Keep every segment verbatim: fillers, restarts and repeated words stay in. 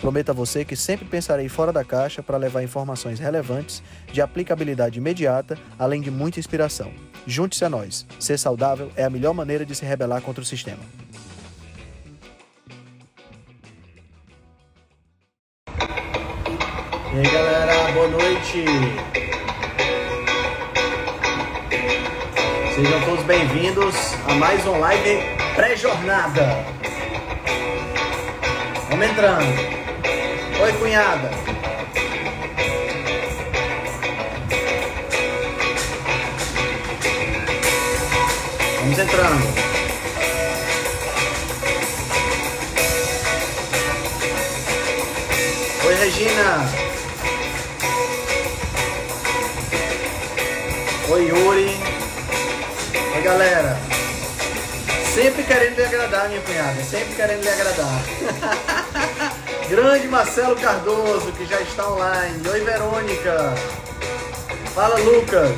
Prometo a você que sempre pensarei fora da caixa para levar informações relevantes, de aplicabilidade imediata, além de muita inspiração. Junte-se a nós. Ser saudável é a melhor maneira de se rebelar contra o sistema. E aí, galera, boa noite. Sejam todos bem-vindos a mais um live pré-jornada. Vamos entrando. Oi, cunhada. Vamos entrando. Oi, Regina. Oi, Yuri. Oi, galera. Sempre querendo lhe agradar, minha cunhada. Sempre querendo lhe agradar. Grande Marcelo Cardoso, que já está online. Oi, Verônica. Fala, Lucas.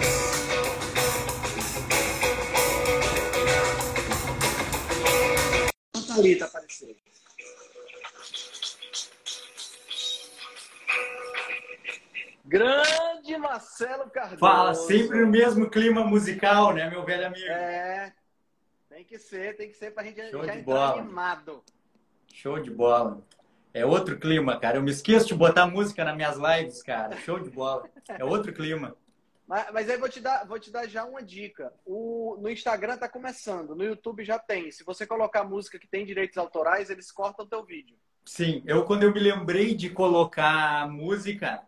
A Thalita apareceu. Grande Marcelo Cardoso. Fala, sempre o mesmo clima musical, né, meu velho amigo? É, tem que ser, tem que ser pra gente já entrar animado. Show de bola. É outro clima, cara. Eu me esqueço de botar música nas minhas lives, cara. Show de bola. É outro clima. Mas, mas aí vou te dar, vou te dar já uma dica. O, no Instagram tá começando, no YouTube já tem. Se você colocar música que tem direitos autorais, eles cortam o teu vídeo. Sim, eu quando eu me lembrei de colocar música,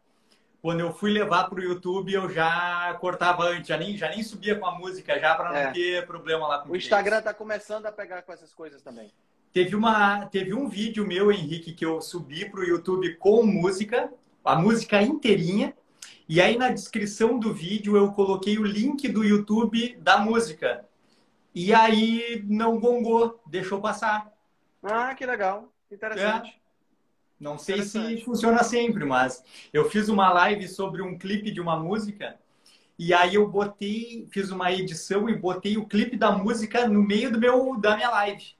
quando eu fui levar pro YouTube, eu já cortava antes, já nem, já nem subia com a música, já para não é. ter problema lá com o Instagram eles. Tá começando a pegar com essas coisas também. Teve, uma, teve um vídeo meu, Henrique, que eu subi para o YouTube com música, a música inteirinha, e aí na descrição do vídeo eu coloquei o link do YouTube da música. E aí não gongou, deixou passar. Ah, que legal, interessante. É. Não sei interessante. se funciona sempre, mas eu fiz uma live sobre um clipe de uma música, e aí eu botei, fiz uma edição e botei o clipe da música no meio do meu, da minha live.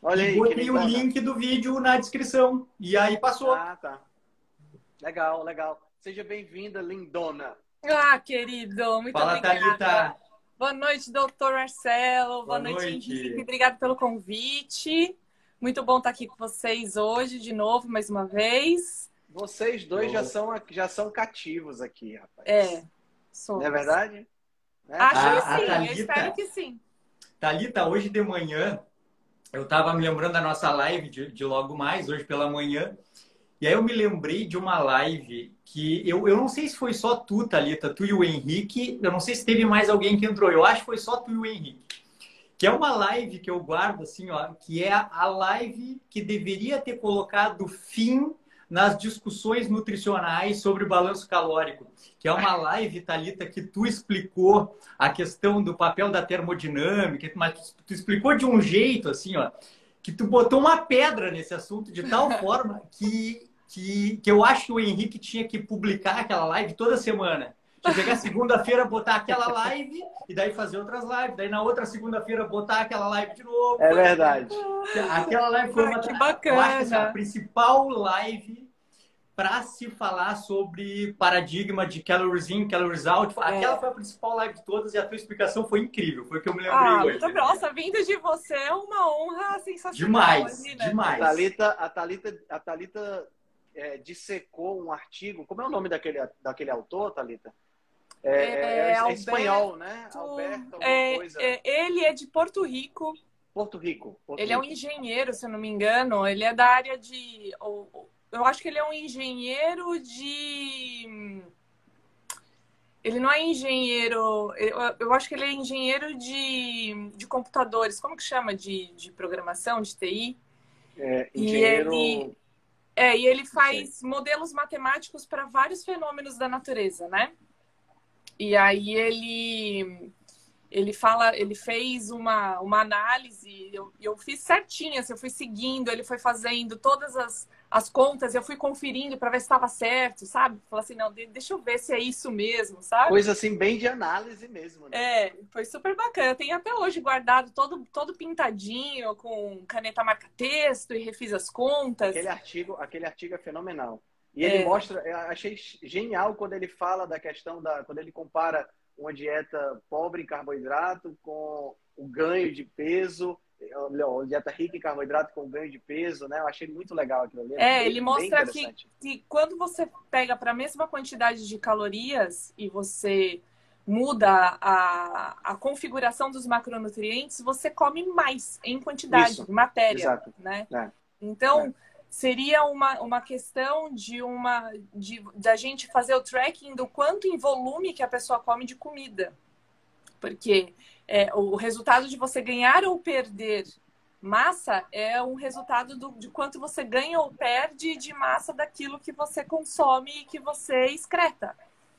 Olha aí, e botei o link do vídeo na descrição. E aí passou. Ah, tá. Legal, legal. Seja bem-vinda, lindona. Ah, querido, muito Fala, obrigada. Thalita. Boa noite, doutor Marcelo. Boa, Boa noite, noite, Henrique. Obrigado pelo convite. Muito bom estar aqui com vocês hoje, de novo, mais uma vez. Vocês dois já são, já são cativos aqui, rapaz. É, somos. Não é verdade? É. Acho a, que sim, Thalita, eu espero que sim. Thalita, hoje de manhã... Eu estava me lembrando da nossa live de, de logo mais, hoje pela manhã. E aí eu me lembrei de uma live que... Eu, eu não sei se foi só tu, Thalita, tu e o Henrique. Eu não sei se teve mais alguém que entrou. Eu acho que foi só tu e o Henrique. Que é uma live que eu guardo, assim, ó. Que é a live que deveria ter colocado fim nas discussões nutricionais sobre o balanço calórico. Que é uma live, Thalita, que tu explicou a questão do papel da termodinâmica, mas tu explicou de um jeito, assim, ó, que tu botou uma pedra nesse assunto de tal forma que, que, que eu acho que o Henrique tinha que publicar aquela live toda semana. Tinha que pegar segunda-feira, botar aquela live e daí fazer outras lives. Daí na outra segunda-feira botar aquela live de novo. É verdade. Aquela live foi uma... Que bacana. Eu acho que é a principal live para se falar sobre paradigma de calories in, calories out. É. Aquela foi a principal live de todas e a tua explicação foi incrível. Foi o que eu me lembrei ah, hoje. Muito grossa. Vindo de você é uma honra sensacional. Demais, hoje, né? demais. A Thalita... A Thalita, a Thalita é, dissecou um artigo... Como é o nome daquele, daquele autor, Thalita? É, é, é Alberto, espanhol, né? Alberto, alguma é, coisa. É, ele é de Porto Rico. Porto Rico. Porto ele Rico. é um engenheiro, se eu não me engano. Ele é da área de... Eu acho que ele é um engenheiro de... Ele não é engenheiro... Eu acho que ele é engenheiro de, de computadores. Como que chama? De, de programação, de T I? É, engenheiro... E ele... É, e ele faz modelos matemáticos para vários fenômenos da natureza, né? E aí ele, ele, fala, ele fez uma, uma análise, eu, eu fiz certinho, assim, eu fui seguindo, ele foi fazendo todas as, as contas, eu fui conferindo para ver se estava certo, sabe? Falei assim, não, deixa eu ver se é isso mesmo, sabe? Coisa assim, bem de análise mesmo, né? É, foi super bacana. Eu tenho até hoje guardado todo, todo pintadinho, com caneta marca-texto e refiz as contas. Aquele artigo, aquele artigo é fenomenal. E ele é. mostra, eu achei genial quando ele fala da questão da, quando ele compara uma dieta pobre em carboidrato com o ganho de peso, ou dieta rica em carboidrato com o ganho de peso, né? Eu achei muito legal aquilo ali. É, é ele mostra que, que quando você pega para a mesma quantidade de calorias e você muda a, a configuração dos macronutrientes, você come mais em quantidade, Isso. de matéria, Exato. Né? É. Então... É. Seria uma, uma questão de uma de, de a gente fazer o tracking do quanto em volume que a pessoa come de comida. Porque é, o resultado de você ganhar ou perder massa é um resultado do, de quanto você ganha ou perde de massa daquilo que você consome e que você excreta.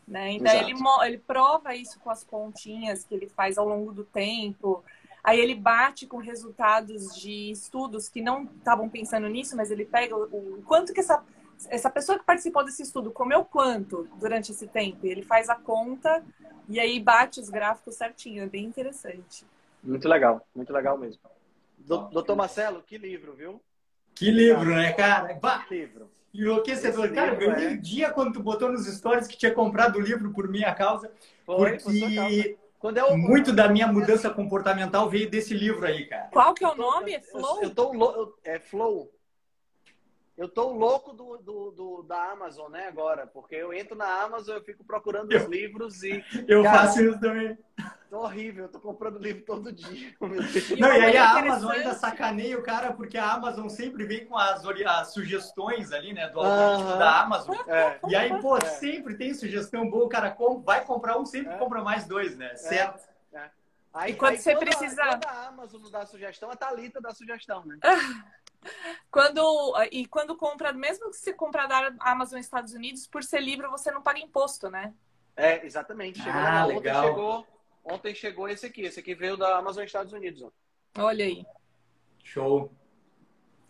Né? Então, ele, ele prova isso com as continhas que ele faz ao longo do tempo... Aí ele bate com resultados de estudos que não estavam pensando nisso, mas ele pega o quanto que essa, essa pessoa que participou desse estudo comeu quanto durante esse tempo. Ele faz a conta e aí bate os gráficos certinho. É bem interessante. Muito legal, muito legal mesmo. Doutor Marcelo, que livro, viu? Que livro, né, cara? Bah, que livro. Enlouquecedor. Cara, livro, eu vi é... um dia quando tu botou nos stories que tinha comprado o livro por minha causa. Foi, porque... por sua causa. Quando eu... Muito da minha mudança comportamental veio desse livro aí, cara. Qual que é o nome? É Flow? Eu tô lou... É Flow. Eu tô louco do, do, do, da Amazon, né, agora. Porque eu entro na Amazon, eu fico procurando eu... os livros e... Eu cara, faço isso também. Tô horrível, eu tô comprando livro todo dia. Meu Deus. Não, e aí a Amazon ainda sacaneia o cara, porque a Amazon sempre vem com as, as sugestões ali, né, do algoritmo uhum. da Amazon. É. E aí, pô, é. sempre tem sugestão boa, o cara vai comprar um, sempre é. compra mais dois, né? É. Certo. É. Aí, e quando aí, você quando precisar... Quando a Amazon não dá sugestão, a Thalita dá sugestão, né? Quando, e quando compra, mesmo que você comprar da Amazon nos Estados Unidos, por ser livro você não paga imposto, né? É, exatamente. Chegou ah, ontem, legal. Chegou, ontem chegou esse aqui. Esse aqui veio da Amazon nos Estados Unidos. Ó. Olha aí. Show.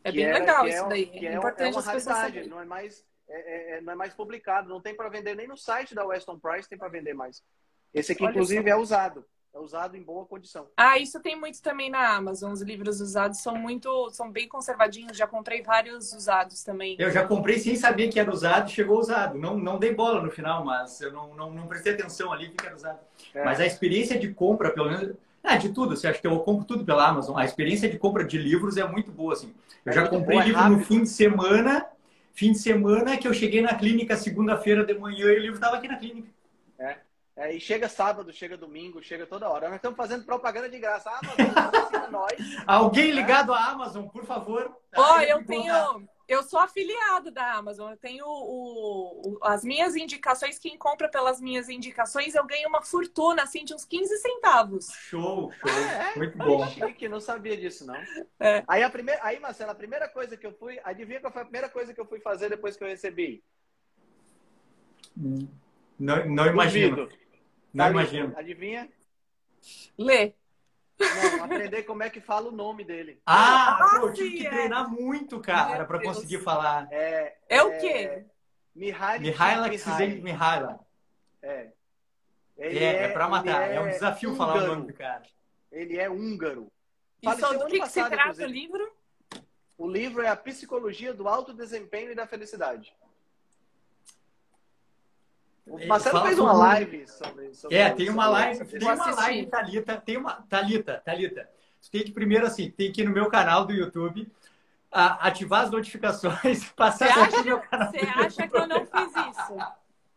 É que bem é, legal isso é, daí. É, é importante é as pessoas saberem. Não é mais, é, é, não é mais publicado. Não tem para vender nem no site da Weston Price, tem para vender mais. Esse aqui, Olha inclusive, só. é usado. É usado em boa condição. Ah, isso tem muito também na Amazon. Os livros usados são muito, são bem conservadinhos. Já comprei vários usados também. Eu já comprei sem saber que era usado, chegou usado. Não, não dei bola no final, mas eu não, não, não prestei atenção ali que era usado. É. Mas a experiência de compra, pelo menos... Ah, de tudo. Você acha que eu compro tudo pela Amazon? A experiência de compra de livros é muito boa, assim. Eu é já comprei boa, livro é no fim de semana. Fim de semana que eu cheguei na clínica segunda-feira de manhã e o livro estava aqui na clínica. É. É, e chega sábado, chega domingo, chega toda hora. Nós estamos fazendo propaganda de graça. A Amazon assina nós. Alguém ligado à Amazon, por favor. Ó, oh, eu tenho... Contar. Eu sou afiliado da Amazon. Eu tenho o, o, as minhas indicações. Quem compra pelas minhas indicações, eu ganho uma fortuna, assim, de uns quinze centavos. Show, show. É, muito é, bom. Chique, não sabia disso, não. É. Aí, a primeira, aí, Marcelo, a primeira coisa que eu fui... Adivinha qual foi a primeira coisa que eu fui fazer depois que eu recebi? Não, não imagino. Não Aí, imagino. Adivinha? Lê. Não, aprender como é que fala o nome dele. Ah, ah pô, eu tive que é. treinar muito, cara, para conseguir falar. É, é, é o quê? Mihaly. Mihaly. Mihaly. É. Ele é, é, é pra matar. É, é um desafio húngaro. Falar o nome do cara. Ele é húngaro. E só do que, que se trata inclusive. o livro? O livro é A Psicologia do Alto Desempenho e da Felicidade. O Marcelo fez uma live sobre isso. É, tem uma live, tem uma live, Thalita, tem uma, Thalita, Thalita. Tu tem que primeiro assim, tem que ir no meu canal do YouTube, a, ativar as notificações, passar aqui no meu canal. Você acha que eu não fiz isso?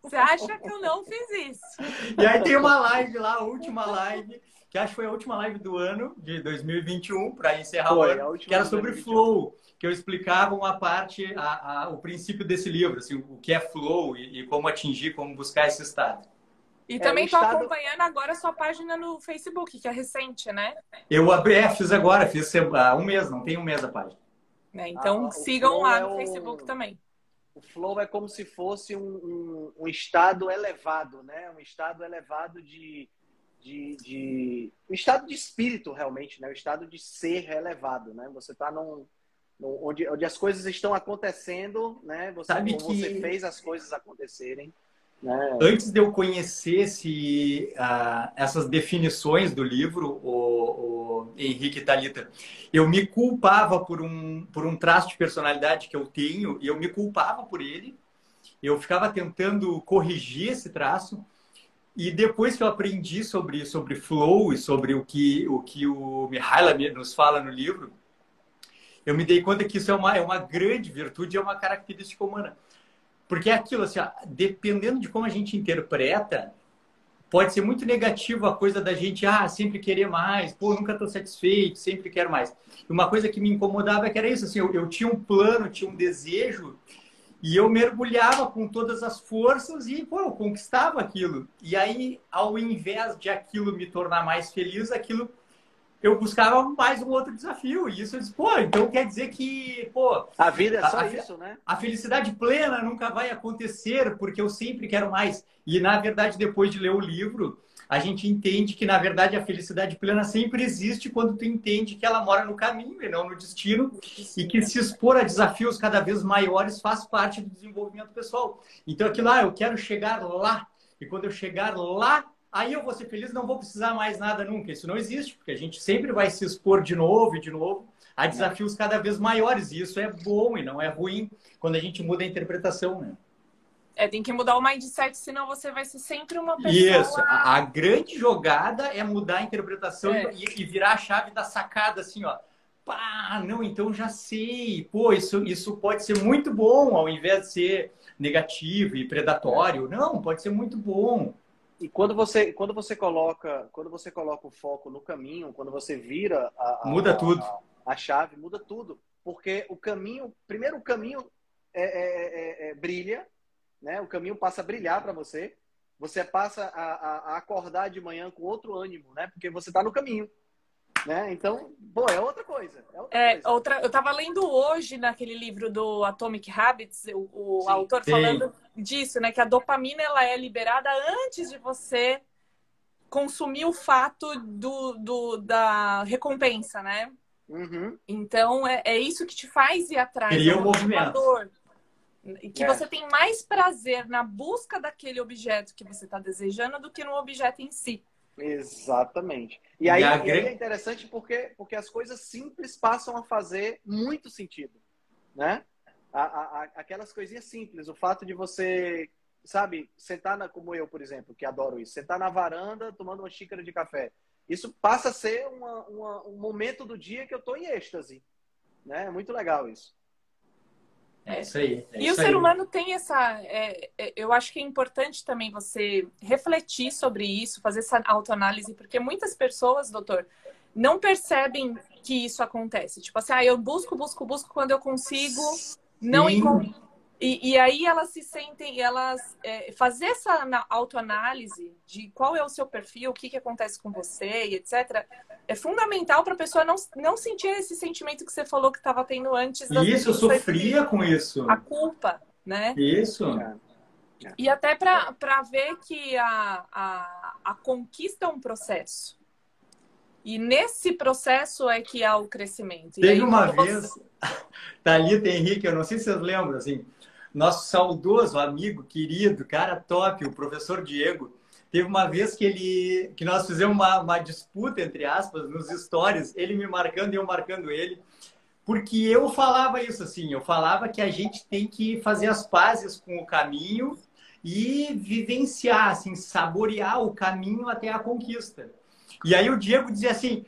Você acha que eu não fiz isso? E aí tem uma live lá, a última live, que acho que foi a última live do ano, de dois mil e vinte e um, para encerrar o ano, que era sobre flow. Que eu explicava uma parte, a, a, o princípio desse livro, assim, o que é flow e, e como atingir, como buscar esse estado. E também estou é, estado... acompanhando agora a sua página no Facebook, que é recente, né? Eu abri, é, fiz agora, fiz há um mês, não tem um mês a página. É, então ah, sigam lá no é o... Facebook também. O flow é como se fosse um, um, um estado elevado, né? Um estado elevado de, de, de... Um estado de espírito, realmente, né? Um estado de ser elevado, né? Você está num... Onde, onde as coisas estão acontecendo, né? Você, Sabe que... você fez as coisas acontecerem. Né? Antes de eu conhecer esse, uh, essas definições do livro, o, o Henrique e Thalita, eu me culpava por um, por um traço de personalidade que eu tenho, e eu me culpava por ele. Eu ficava tentando corrigir esse traço. E depois que eu aprendi sobre, sobre flow e sobre o que o, que o Mihaly nos fala no livro, eu me dei conta que isso é uma, é uma grande virtude, é uma característica humana. Porque é aquilo, assim, ó, dependendo de como a gente interpreta, pode ser muito negativo a coisa da gente, ah, sempre querer mais, pô, nunca estou satisfeito, sempre quero mais. Uma coisa que me incomodava é que era isso, assim, eu, eu tinha um plano, tinha um desejo, e eu mergulhava com todas as forças e, pô, eu conquistava aquilo. E aí, ao invés de aquilo me tornar mais feliz, aquilo... eu buscava mais um outro desafio. E isso eu disse, pô, então quer dizer que, pô... A vida é só a, isso, né? A felicidade plena nunca vai acontecer, porque eu sempre quero mais. E, na verdade, depois de ler o livro, a gente entende que, na verdade, a felicidade plena sempre existe quando tu entende que ela mora no caminho e não no destino. E que se expor a desafios cada vez maiores faz parte do desenvolvimento pessoal. Então, aquilo lá, ah, eu quero chegar lá. E quando eu chegar lá, aí eu vou ser feliz, não vou precisar mais nada nunca. Isso não existe, porque a gente sempre vai se expor de novo e de novo a desafios cada vez maiores. E isso é bom e não é ruim quando a gente muda a interpretação, né? É, tem que mudar o mindset, senão você vai ser sempre uma pessoa... Isso, a, a grande jogada é mudar a interpretação é. e, e virar a chave da sacada, assim, ó. Pá, não, então já sei. Pô, isso, isso pode ser muito bom, ao invés de ser negativo e predatório. Não, pode ser muito bom. E quando você, quando você coloca, quando você coloca o foco no caminho, quando você vira a, a, muda tudo. A, a chave, muda tudo. Porque o caminho, primeiro o caminho é, é, é, é, brilha, né? O caminho passa a brilhar para você. Você passa a, a acordar de manhã com outro ânimo, né? Porque você está no caminho. Né? Então, bom, é outra coisa. É outra é, coisa. Outra, eu estava lendo hoje naquele livro do Atomic Habits, o, o autor Sim. falando disso, né? Que a dopamina ela é liberada antes de você consumir o fato do, do, da recompensa, né? Uhum. Então, é, é isso que te faz ir atrás. Cria o movimento. Que é. Você tem mais prazer na busca daquele objeto que você está desejando do que no objeto em si. Exatamente. E aí, aí é interessante porque, porque as coisas simples passam a fazer muito sentido, né? A, a, aquelas coisinhas simples. O fato de você, sabe, sentar, na, como eu, por exemplo, que adoro isso, sentar na varanda tomando uma xícara de café. Isso passa a ser uma, uma, um momento do dia que eu tô em êxtase. Né? É muito legal isso. É isso aí. É e isso o ser aí. Humano tem essa... É, é, eu acho que é importante também você refletir sobre isso, fazer essa autoanálise, porque muitas pessoas, doutor, não percebem que isso acontece. Tipo assim, ah, eu busco, busco, busco, quando eu consigo, não encontro. E, e aí elas se sentem... elas é, fazer essa autoanálise de qual é o seu perfil, o que, que acontece com você, etcétera, é fundamental para a pessoa não, não sentir esse sentimento que você falou que estava tendo antes. Isso, eu sofria com isso. A culpa, né? Isso. E até para ver que a, a, a conquista é um processo. E nesse processo é que há o crescimento. Teve aí, uma vez, você... Thalita e Henrique, eu não sei se vocês lembram, assim, nosso saudoso amigo, querido, cara top, o professor Diego, teve uma vez que, ele, que nós fizemos uma, uma disputa, entre aspas, nos stories, ele me marcando e eu marcando ele, porque eu falava isso assim, eu falava que a gente tem que fazer as pazes com o caminho e vivenciar, assim, saborear o caminho até a conquista. E aí o Diego dizia assim,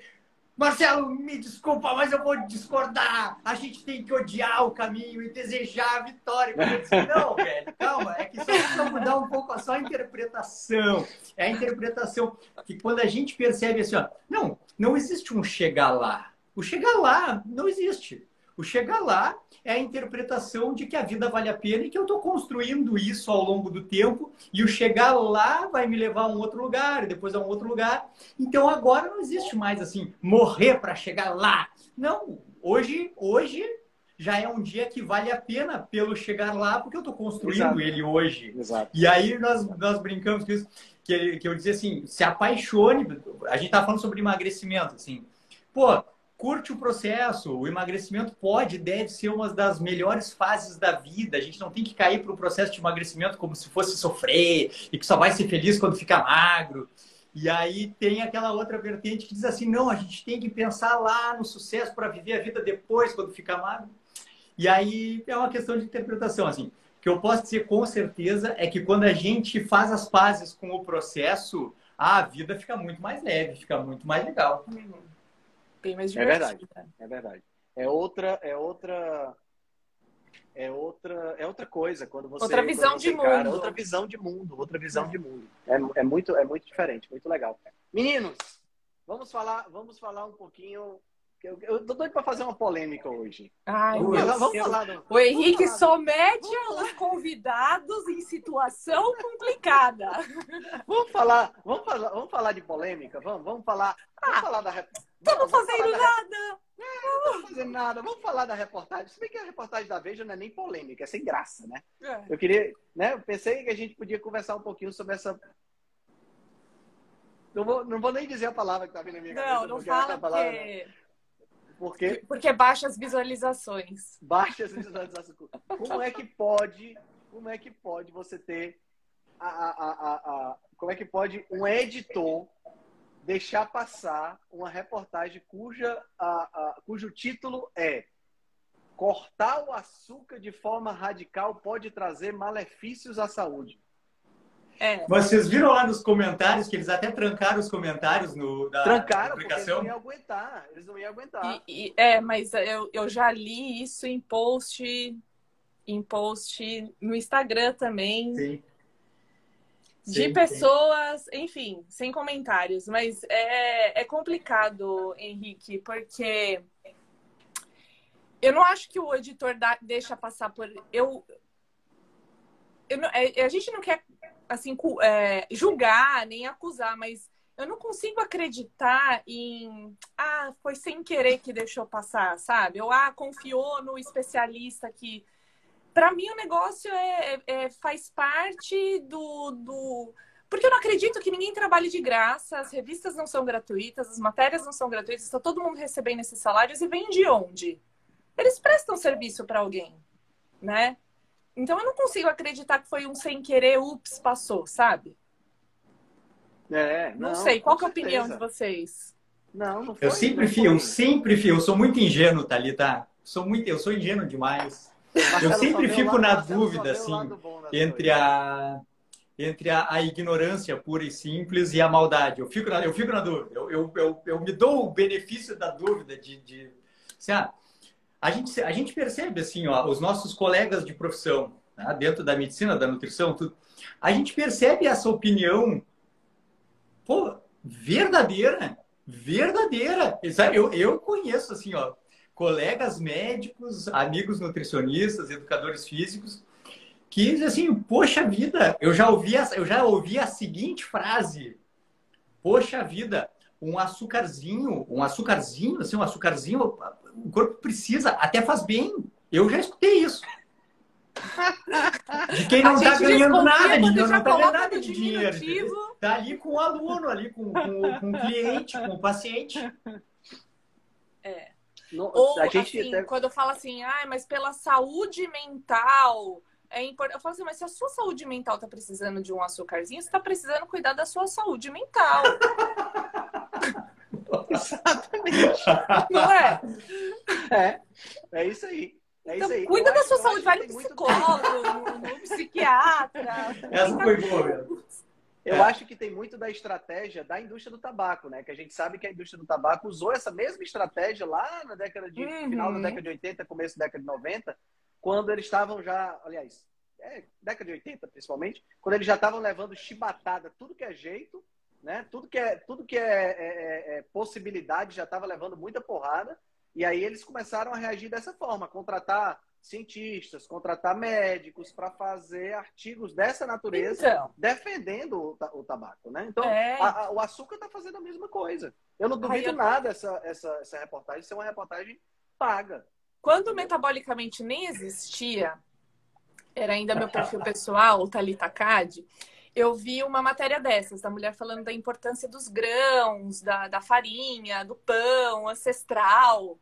Marcelo, me desculpa, mas eu vou discordar, a gente tem que odiar o caminho e desejar a vitória. Eu disse, não, velho, calma, é que só precisa mudar um pouco só a interpretação. É a interpretação que quando a gente percebe assim, ó, não, não existe um chegar lá. O chegar lá não existe. O chegar lá é a interpretação de que a vida vale a pena e que eu estou construindo isso ao longo do tempo e o chegar lá vai me levar a um outro lugar e depois a um outro lugar. Então agora não existe mais assim, morrer para chegar lá. Não, hoje, hoje já é um dia que vale a pena pelo chegar lá, porque eu estou construindo Exato. Ele hoje. Exato. E aí nós, nós brincamos com isso, que, que eu dizia assim, se apaixone, a gente estava falando sobre emagrecimento, assim, pô, curte o processo, o emagrecimento pode e deve ser uma das melhores fases da vida, a gente não tem que cair para o processo de emagrecimento como se fosse sofrer e que só vai ser feliz quando ficar magro. E aí tem aquela outra vertente que diz assim, não, a gente tem que pensar lá no sucesso para viver a vida depois, quando ficar magro. E aí é uma questão de interpretação, assim. O que eu posso dizer com certeza é que quando a gente faz as pazes com o processo, a vida fica muito mais leve, fica muito mais legal. Bem mais divertida. É verdade, é verdade. É outra, é outra, é outra, é outra coisa quando você outra visão quando você de encara, mundo, outra visão de mundo, outra visão é. de mundo. É, é muito, é muito diferente, muito legal. Meninos, vamos falar, vamos falar um pouquinho. Eu, eu tô doido para fazer uma polêmica hoje. Ai, vamos falar, vamos falar, não. O Henrique falar, só mete os convidados em situação complicada. Vamos falar, vamos falar, vamos falar de polêmica? Vamos, vamos falar, vamos ah, falar da Estamos fazendo da... nada. É, não fazendo nada. Vamos falar da reportagem. Se bem que a reportagem da Veja não é nem polêmica, é sem graça, né? É. Eu queria, né? Eu pensei que a gente podia conversar um pouquinho sobre essa. Não vou, não vou nem dizer a palavra que tá vindo na minha cabeça. Não, não fala palavra, que... Não. Porque, Porque baixa as visualizações. Baixa as visualizações. Como é que pode, como é que pode você ter a, a, a, a, como é que pode um editor deixar passar uma reportagem cuja, a, a, cujo título é "Cortar o açúcar de forma radical pode trazer malefícios à saúde"? É. Vocês viram lá nos comentários que eles até trancaram os comentários no, da Trancaram, porque eles não iam aguentar. Eles não iam aguentar. E, e, é, mas eu, eu já li isso em post, em post no Instagram também. Sim. De sim, pessoas, sim. Enfim, sem comentários. Mas é, é complicado, Henrique, porque eu não acho que o editor dá, deixa passar por... Eu, eu não, a gente não quer... assim, é, julgar, nem acusar, mas eu não consigo acreditar em, ah, foi sem querer que deixou passar, sabe? Ou, ah, confiou no especialista que... Pra mim, o negócio é, é, faz parte do, do... Porque eu não acredito que ninguém trabalhe de graça, as revistas não são gratuitas, as matérias não são gratuitas, está todo mundo recebendo esses salários e vem de onde? Eles prestam serviço pra alguém, né? Então, eu não consigo acreditar que foi um sem querer, ups, passou, sabe? É, não, não sei. Qual que é a opinião de vocês? Não, não foi. Eu sempre fui, eu sempre fui. Eu sou muito ingênuo, Thalita. Sou muito, eu sou ingênuo demais. Eu sempre fico na dúvida, assim, entre a... entre a, a ignorância pura e simples e a maldade. Eu fico na, eu fico na dúvida. Eu, eu, eu, eu me dou o benefício da dúvida de... de assim, ah, A gente, a gente percebe, assim, ó, os nossos colegas de profissão, né, dentro da medicina, da nutrição, tudo, a gente percebe essa opinião, pô, verdadeira, verdadeira. Eu, eu conheço, assim, ó, colegas médicos, amigos nutricionistas, educadores físicos, que dizem assim, poxa vida, eu já ouvi a, eu já ouvi a seguinte frase, poxa vida, um açucarzinho, um açucarzinho, assim, um açucarzinho... O corpo precisa, até faz bem. Eu já escutei isso. De quem não está ganhando nada, de quem não está ganhando nada de dinheiro. Está ali com o aluno, ali com, com, com o cliente, com o paciente. É. Não, Ou, a gente assim, deve... quando eu falo assim, ah, mas pela saúde mental... É importante. Eu falo assim, mas se a sua saúde mental está precisando de um açucarzinho, você está precisando cuidar da sua saúde mental. Exatamente. Não é? É, é isso aí. É então, isso aí. Cuida eu da acho, sua saúde, vai no psicólogo, no, no psiquiatra. Essa foi boa. Eu é. acho que tem muito da estratégia da indústria do tabaco, né? Que a gente sabe que a indústria do tabaco usou essa mesma estratégia lá na década de uhum. final da década de oitenta, começo da década de noventa, quando eles estavam já, aliás, é, década de oitenta principalmente, quando eles já estavam levando chibatada, tudo que é jeito. Né? Tudo que é, tudo que é, é, é possibilidade já estava levando muita porrada. E aí eles começaram a reagir dessa forma. Contratar cientistas, contratar médicos para fazer artigos dessa natureza então, defendendo o, o tabaco. Né? Então, é. a, a, o açúcar está fazendo a mesma coisa. Eu não duvido aí, eu... nada essa, essa, essa reportagem ser uma reportagem paga. Quando metabolicamente nem existia, era ainda meu perfil pessoal, o Thalita Cade, eu vi uma matéria dessas, da mulher falando da importância dos grãos, da, da farinha, do pão ancestral.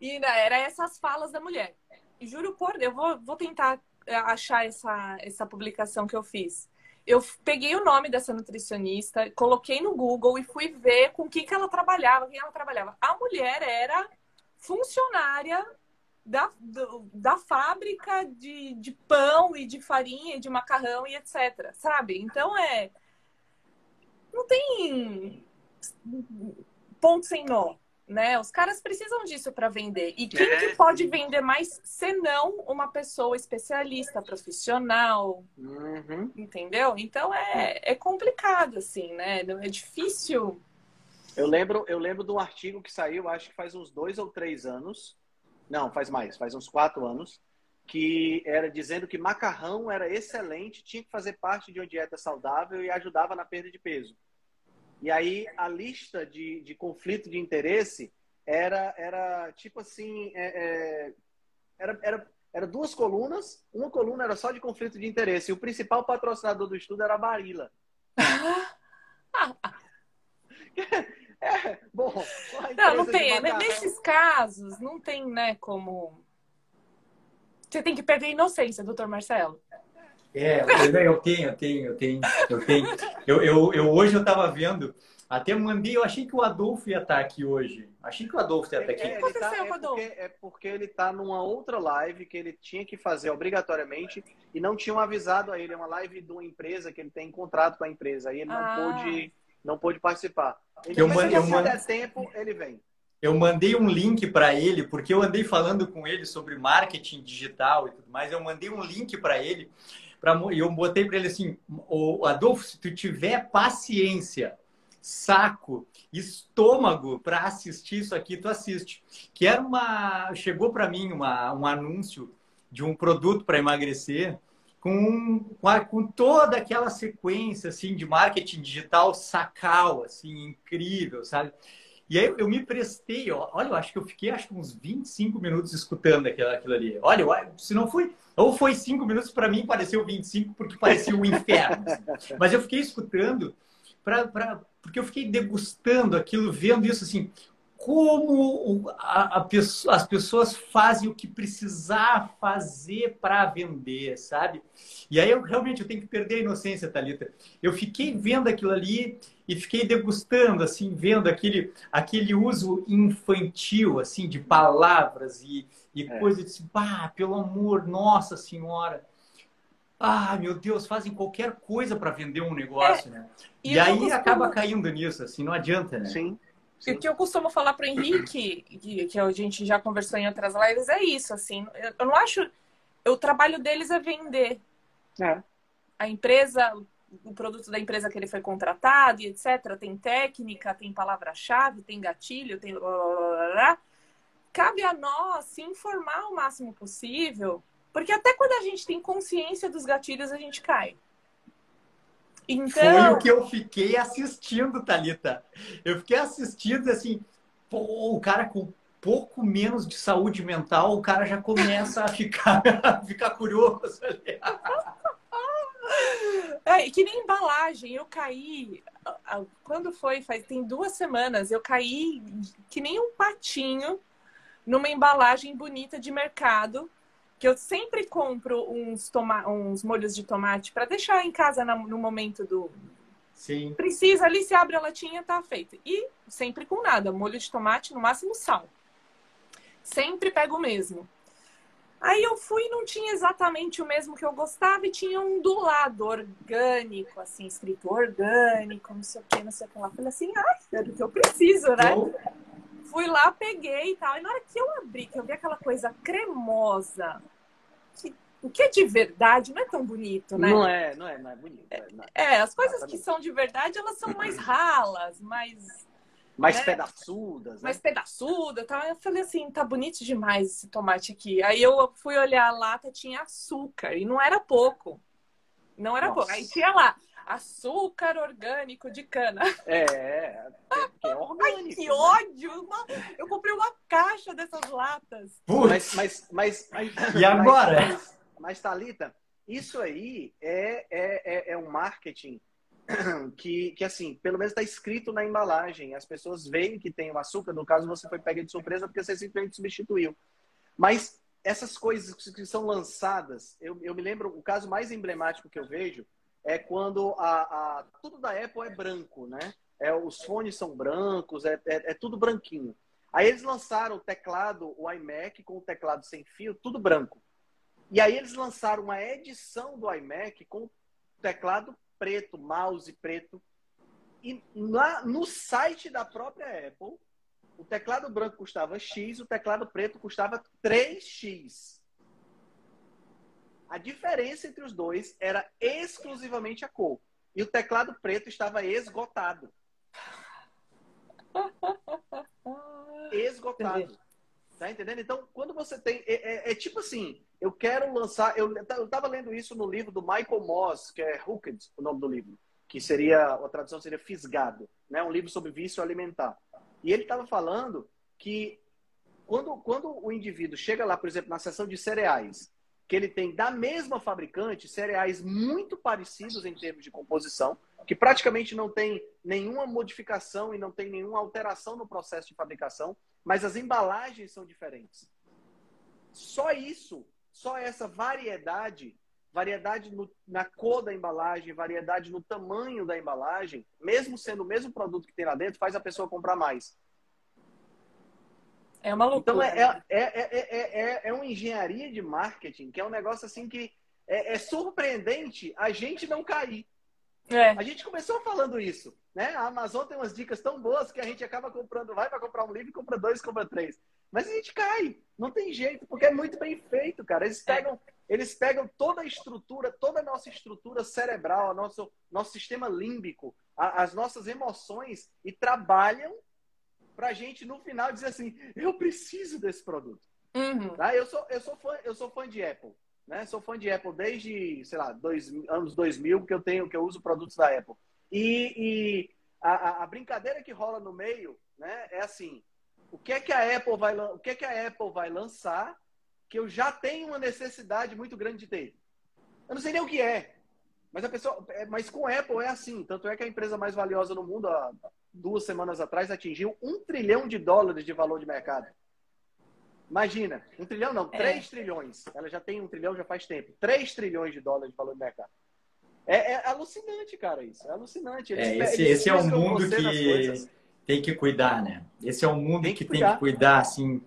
E era essas falas da mulher. E juro por Deus, eu vou, vou tentar achar essa, essa publicação que eu fiz. Eu peguei o nome dessa nutricionista, coloquei no Google e fui ver com o que, que ela trabalhava, quem ela trabalhava. A mulher era funcionária da, do, da fábrica de, de pão e de farinha e de macarrão e etcétera. Sabe? Então é... Não tem ponto sem nó, né? Os caras precisam disso para vender. E quem que pode vender mais senão uma pessoa especialista, profissional? Uhum. Entendeu? Então é, é complicado, assim, né? É difícil. Eu lembro, eu lembro do artigo que saiu, acho que faz uns dois ou três anos. Não, faz mais, faz uns quatro anos. Que era dizendo que macarrão era excelente, tinha que fazer parte de uma dieta saudável e ajudava na perda de peso. E aí a lista de, de conflito de interesse era, era tipo assim, é, é, era, era, era duas colunas, uma coluna era só de conflito de interesse, e o principal patrocinador do estudo era a Barilla. é, bom, não, não tem, matar, nesses né? casos, não tem, né, como... Você tem que perder a inocência, doutor Marcelo. É, eu tenho, eu tenho, eu tenho, eu tenho. Eu, eu, eu hoje eu tava vendo até um ambiente. Eu achei que o Adolfo ia estar aqui hoje. Achei que o Adolfo ia estar aqui. É, o que aconteceu com o Adolfo? É porque ele tá numa outra live que ele tinha que fazer obrigatoriamente e não tinham avisado a ele. É uma live de uma empresa que ele tem contrato com a empresa. Aí ele não ah. pôde, não pôde participar. Então, se ele der tempo, ele vem. Eu mandei um link para ele, porque eu andei falando com ele sobre marketing digital e tudo mais. Eu mandei um link para ele. E eu botei para ele assim, o Adolfo, se tu tiver paciência, saco, estômago para assistir isso aqui, tu assiste. Que era uma... Chegou para mim uma, um anúncio de um produto para emagrecer com, com toda aquela sequência assim, de marketing digital sacal, assim, incrível, sabe? E aí eu me prestei, ó, olha, eu acho que eu fiquei acho, uns vinte e cinco minutos escutando aquilo, aquilo ali. Olha, eu, se não foi... Ou foi cinco minutos, para mim pareceu vinte e cinco, porque parecia um inferno. Assim. Mas eu fiquei escutando, pra, pra, porque eu fiquei degustando aquilo, vendo isso assim, como a, a pessoa, as pessoas fazem o que precisar fazer para vender, sabe? E aí eu realmente eu tenho que perder a inocência, Thalita. Eu fiquei vendo aquilo ali... E fiquei degustando, assim, vendo aquele, aquele uso infantil, assim, de palavras e, e é. coisas. Eu disse, bah, pelo amor, nossa senhora. Ah, meu Deus, fazem qualquer coisa para vender um negócio, é. né? E, e aí costumo... acaba caindo nisso, assim, não adianta, né? Sim. Sim. O que eu costumo falar para o Henrique, que a gente já conversou em outras lives, é isso, assim. Eu não acho... O trabalho deles é vender. É. A empresa... o produto da empresa que ele foi contratado e etcétera. Tem técnica, tem palavra-chave, tem gatilho, tem... Cabe a nós se informar o máximo possível, porque até quando a gente tem consciência dos gatilhos, a gente cai. Então... Foi o que eu fiquei assistindo, Thalita. Eu fiquei assistindo, assim, pô, o cara com pouco menos de saúde mental, o cara já começa a ficar, a ficar curioso ali. É, que nem embalagem, eu caí, quando foi, faz, tem duas semanas, eu caí que nem um patinho numa embalagem bonita de mercado, que eu sempre compro uns, toma uns molhos de tomate para deixar em casa no momento do... Sim. Precisa ali, se abre a latinha, tá feito. E sempre com nada, molho de tomate, no máximo sal. Sempre pego o mesmo. Aí eu fui e não tinha exatamente o mesmo que eu gostava e tinha um do lado, orgânico, assim, escrito orgânico, não sei o que, não sei o que lá. Falei assim, ai, é do que eu preciso, né? Oh. Fui lá, peguei e tal. E na hora que eu abri, que eu vi aquela coisa cremosa, que, o que é de verdade não é tão bonito, né? Não é, não é, não é bonito. É, não é. é as coisas que são de verdade, elas são mais ralas, mais... Mais né? pedaçudas, né? Mais pedaçuda, tá? Eu falei assim, tá bonito demais esse tomate aqui. Aí eu fui olhar a lata, tinha açúcar. E não era pouco. Não era Nossa. pouco. Aí tinha lá açúcar orgânico de cana. É, é orgânico. Ai, que ódio! Uma... Eu comprei uma caixa dessas latas. Mas, mas, mas, mas, e agora? Mas, mas, mas Thalita, isso aí é, é, é um marketing que, que, assim, pelo menos está escrito na embalagem. As pessoas veem que tem o açúcar. No caso, você foi pega de surpresa porque você simplesmente substituiu. Mas essas coisas que são lançadas... Eu, eu me lembro... O caso mais emblemático que eu vejo é quando a, a, tudo da Apple é branco, né? É, os fones são brancos, é, é, é tudo branquinho. Aí eles lançaram o teclado, o iMac, com o teclado sem fio, tudo branco. E aí eles lançaram uma edição do iMac com o teclado preto, mouse preto. E lá, no site da própria Apple, o teclado branco custava X, o teclado preto custava três X. A diferença entre os dois era exclusivamente a cor. E o teclado preto estava esgotado. Esgotado. Tá entendendo? Então, quando você tem... É, é, é tipo assim, eu quero lançar... Eu, eu tava lendo isso no livro do Michael Moss, que é Hooked, o nome do livro. Que seria... A tradução seria Fisgado. Né? Um livro sobre vício alimentar. E ele tava falando que quando, quando o indivíduo chega lá, por exemplo, na seção de cereais, que ele tem da mesma fabricante cereais muito parecidos em termos de composição, que praticamente não tem nenhuma modificação e não tem nenhuma alteração no processo de fabricação, mas as embalagens são diferentes. Só isso, só essa variedade, variedade no, na cor da embalagem, variedade no tamanho da embalagem, mesmo sendo o mesmo produto que tem lá dentro, faz a pessoa comprar mais. É uma loucura. Então, é, é, é, é, é, é uma engenharia de marketing, que é um negócio assim que é, é surpreendente a gente não cair. É. A gente começou falando isso, né? A Amazon tem umas dicas tão boas que a gente acaba comprando, vai para comprar um livro, compra dois, compra três. Mas a gente cai. Não tem jeito, porque é muito bem feito, cara. Eles pegam, eles pegam toda a estrutura, toda a nossa estrutura cerebral, a nosso, nosso sistema límbico, a, as nossas emoções e trabalham pra gente, no final, dizer assim, eu preciso desse produto. Uhum. Tá? Eu, sou, eu, sou fã, eu sou fã de Apple. Né? Sou fã de Apple desde, sei lá, dois, anos dois mil, que eu, tenho, que eu uso produtos da Apple. E, e a, a brincadeira que rola no meio, né, é assim, o que é que, a Apple vai, o que é que a Apple vai lançar que eu já tenho uma necessidade muito grande de ter? Eu não sei nem o que é. Mas, a pessoa, mas com a Apple é assim. Tanto é que a empresa mais valiosa no mundo... A, duas semanas atrás, atingiu um trilhão de dólares de valor de mercado. Imagina, um trilhão não, três é. trilhões. Ela já tem um trilhão já faz tempo. Três trilhões de dólares de valor de mercado. É, é alucinante, cara, isso. É alucinante. Eles, é, esse eles esse é o mundo que tem que cuidar, né? Esse é o mundo tem que, que tem que cuidar, assim,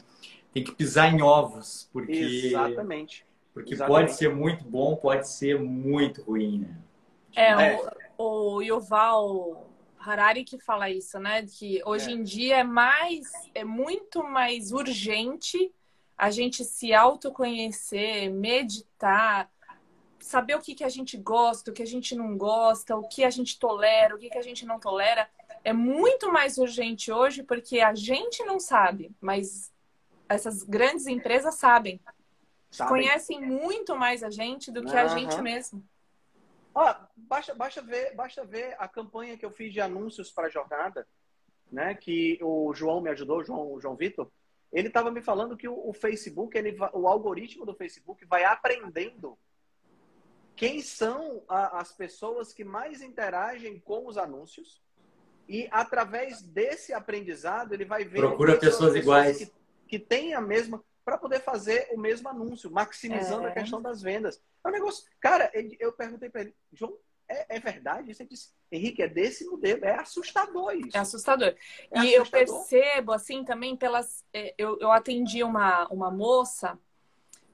tem que pisar em ovos, porque... Exatamente. Porque Exatamente. Pode ser muito bom, pode ser muito ruim, né? É, é. O, o Yuval... Harari que fala isso, né? Que hoje é. em dia é mais, é muito mais urgente a gente se autoconhecer, meditar, saber o que, que a gente gosta, o que a gente não gosta, o que a gente tolera, o que, que a gente não tolera. É muito mais urgente hoje porque a gente não sabe, mas essas grandes empresas sabem. Sabe. Conhecem muito mais a gente do que uhum. a gente mesmo. Ó, basta, basta, ver, basta ver a campanha que eu fiz de anúncios para a jornada, né? Que o João me ajudou, o João, o João Vitor. Ele estava me falando que o, o Facebook, ele, o algoritmo do Facebook vai aprendendo quem são a, as pessoas que mais interagem com os anúncios e através desse aprendizado ele vai ver... Procura pessoas, pessoas iguais. Que, que tem a mesma... para poder fazer o mesmo anúncio, maximizando é. a questão das vendas. É um negócio... Cara, eu perguntei para ele, João, é, é verdade isso? Ele disse, Henrique, é desse modelo, é assustador isso. É assustador. É e assustador. Eu percebo, assim, também pelas... Eu, eu atendi uma, uma moça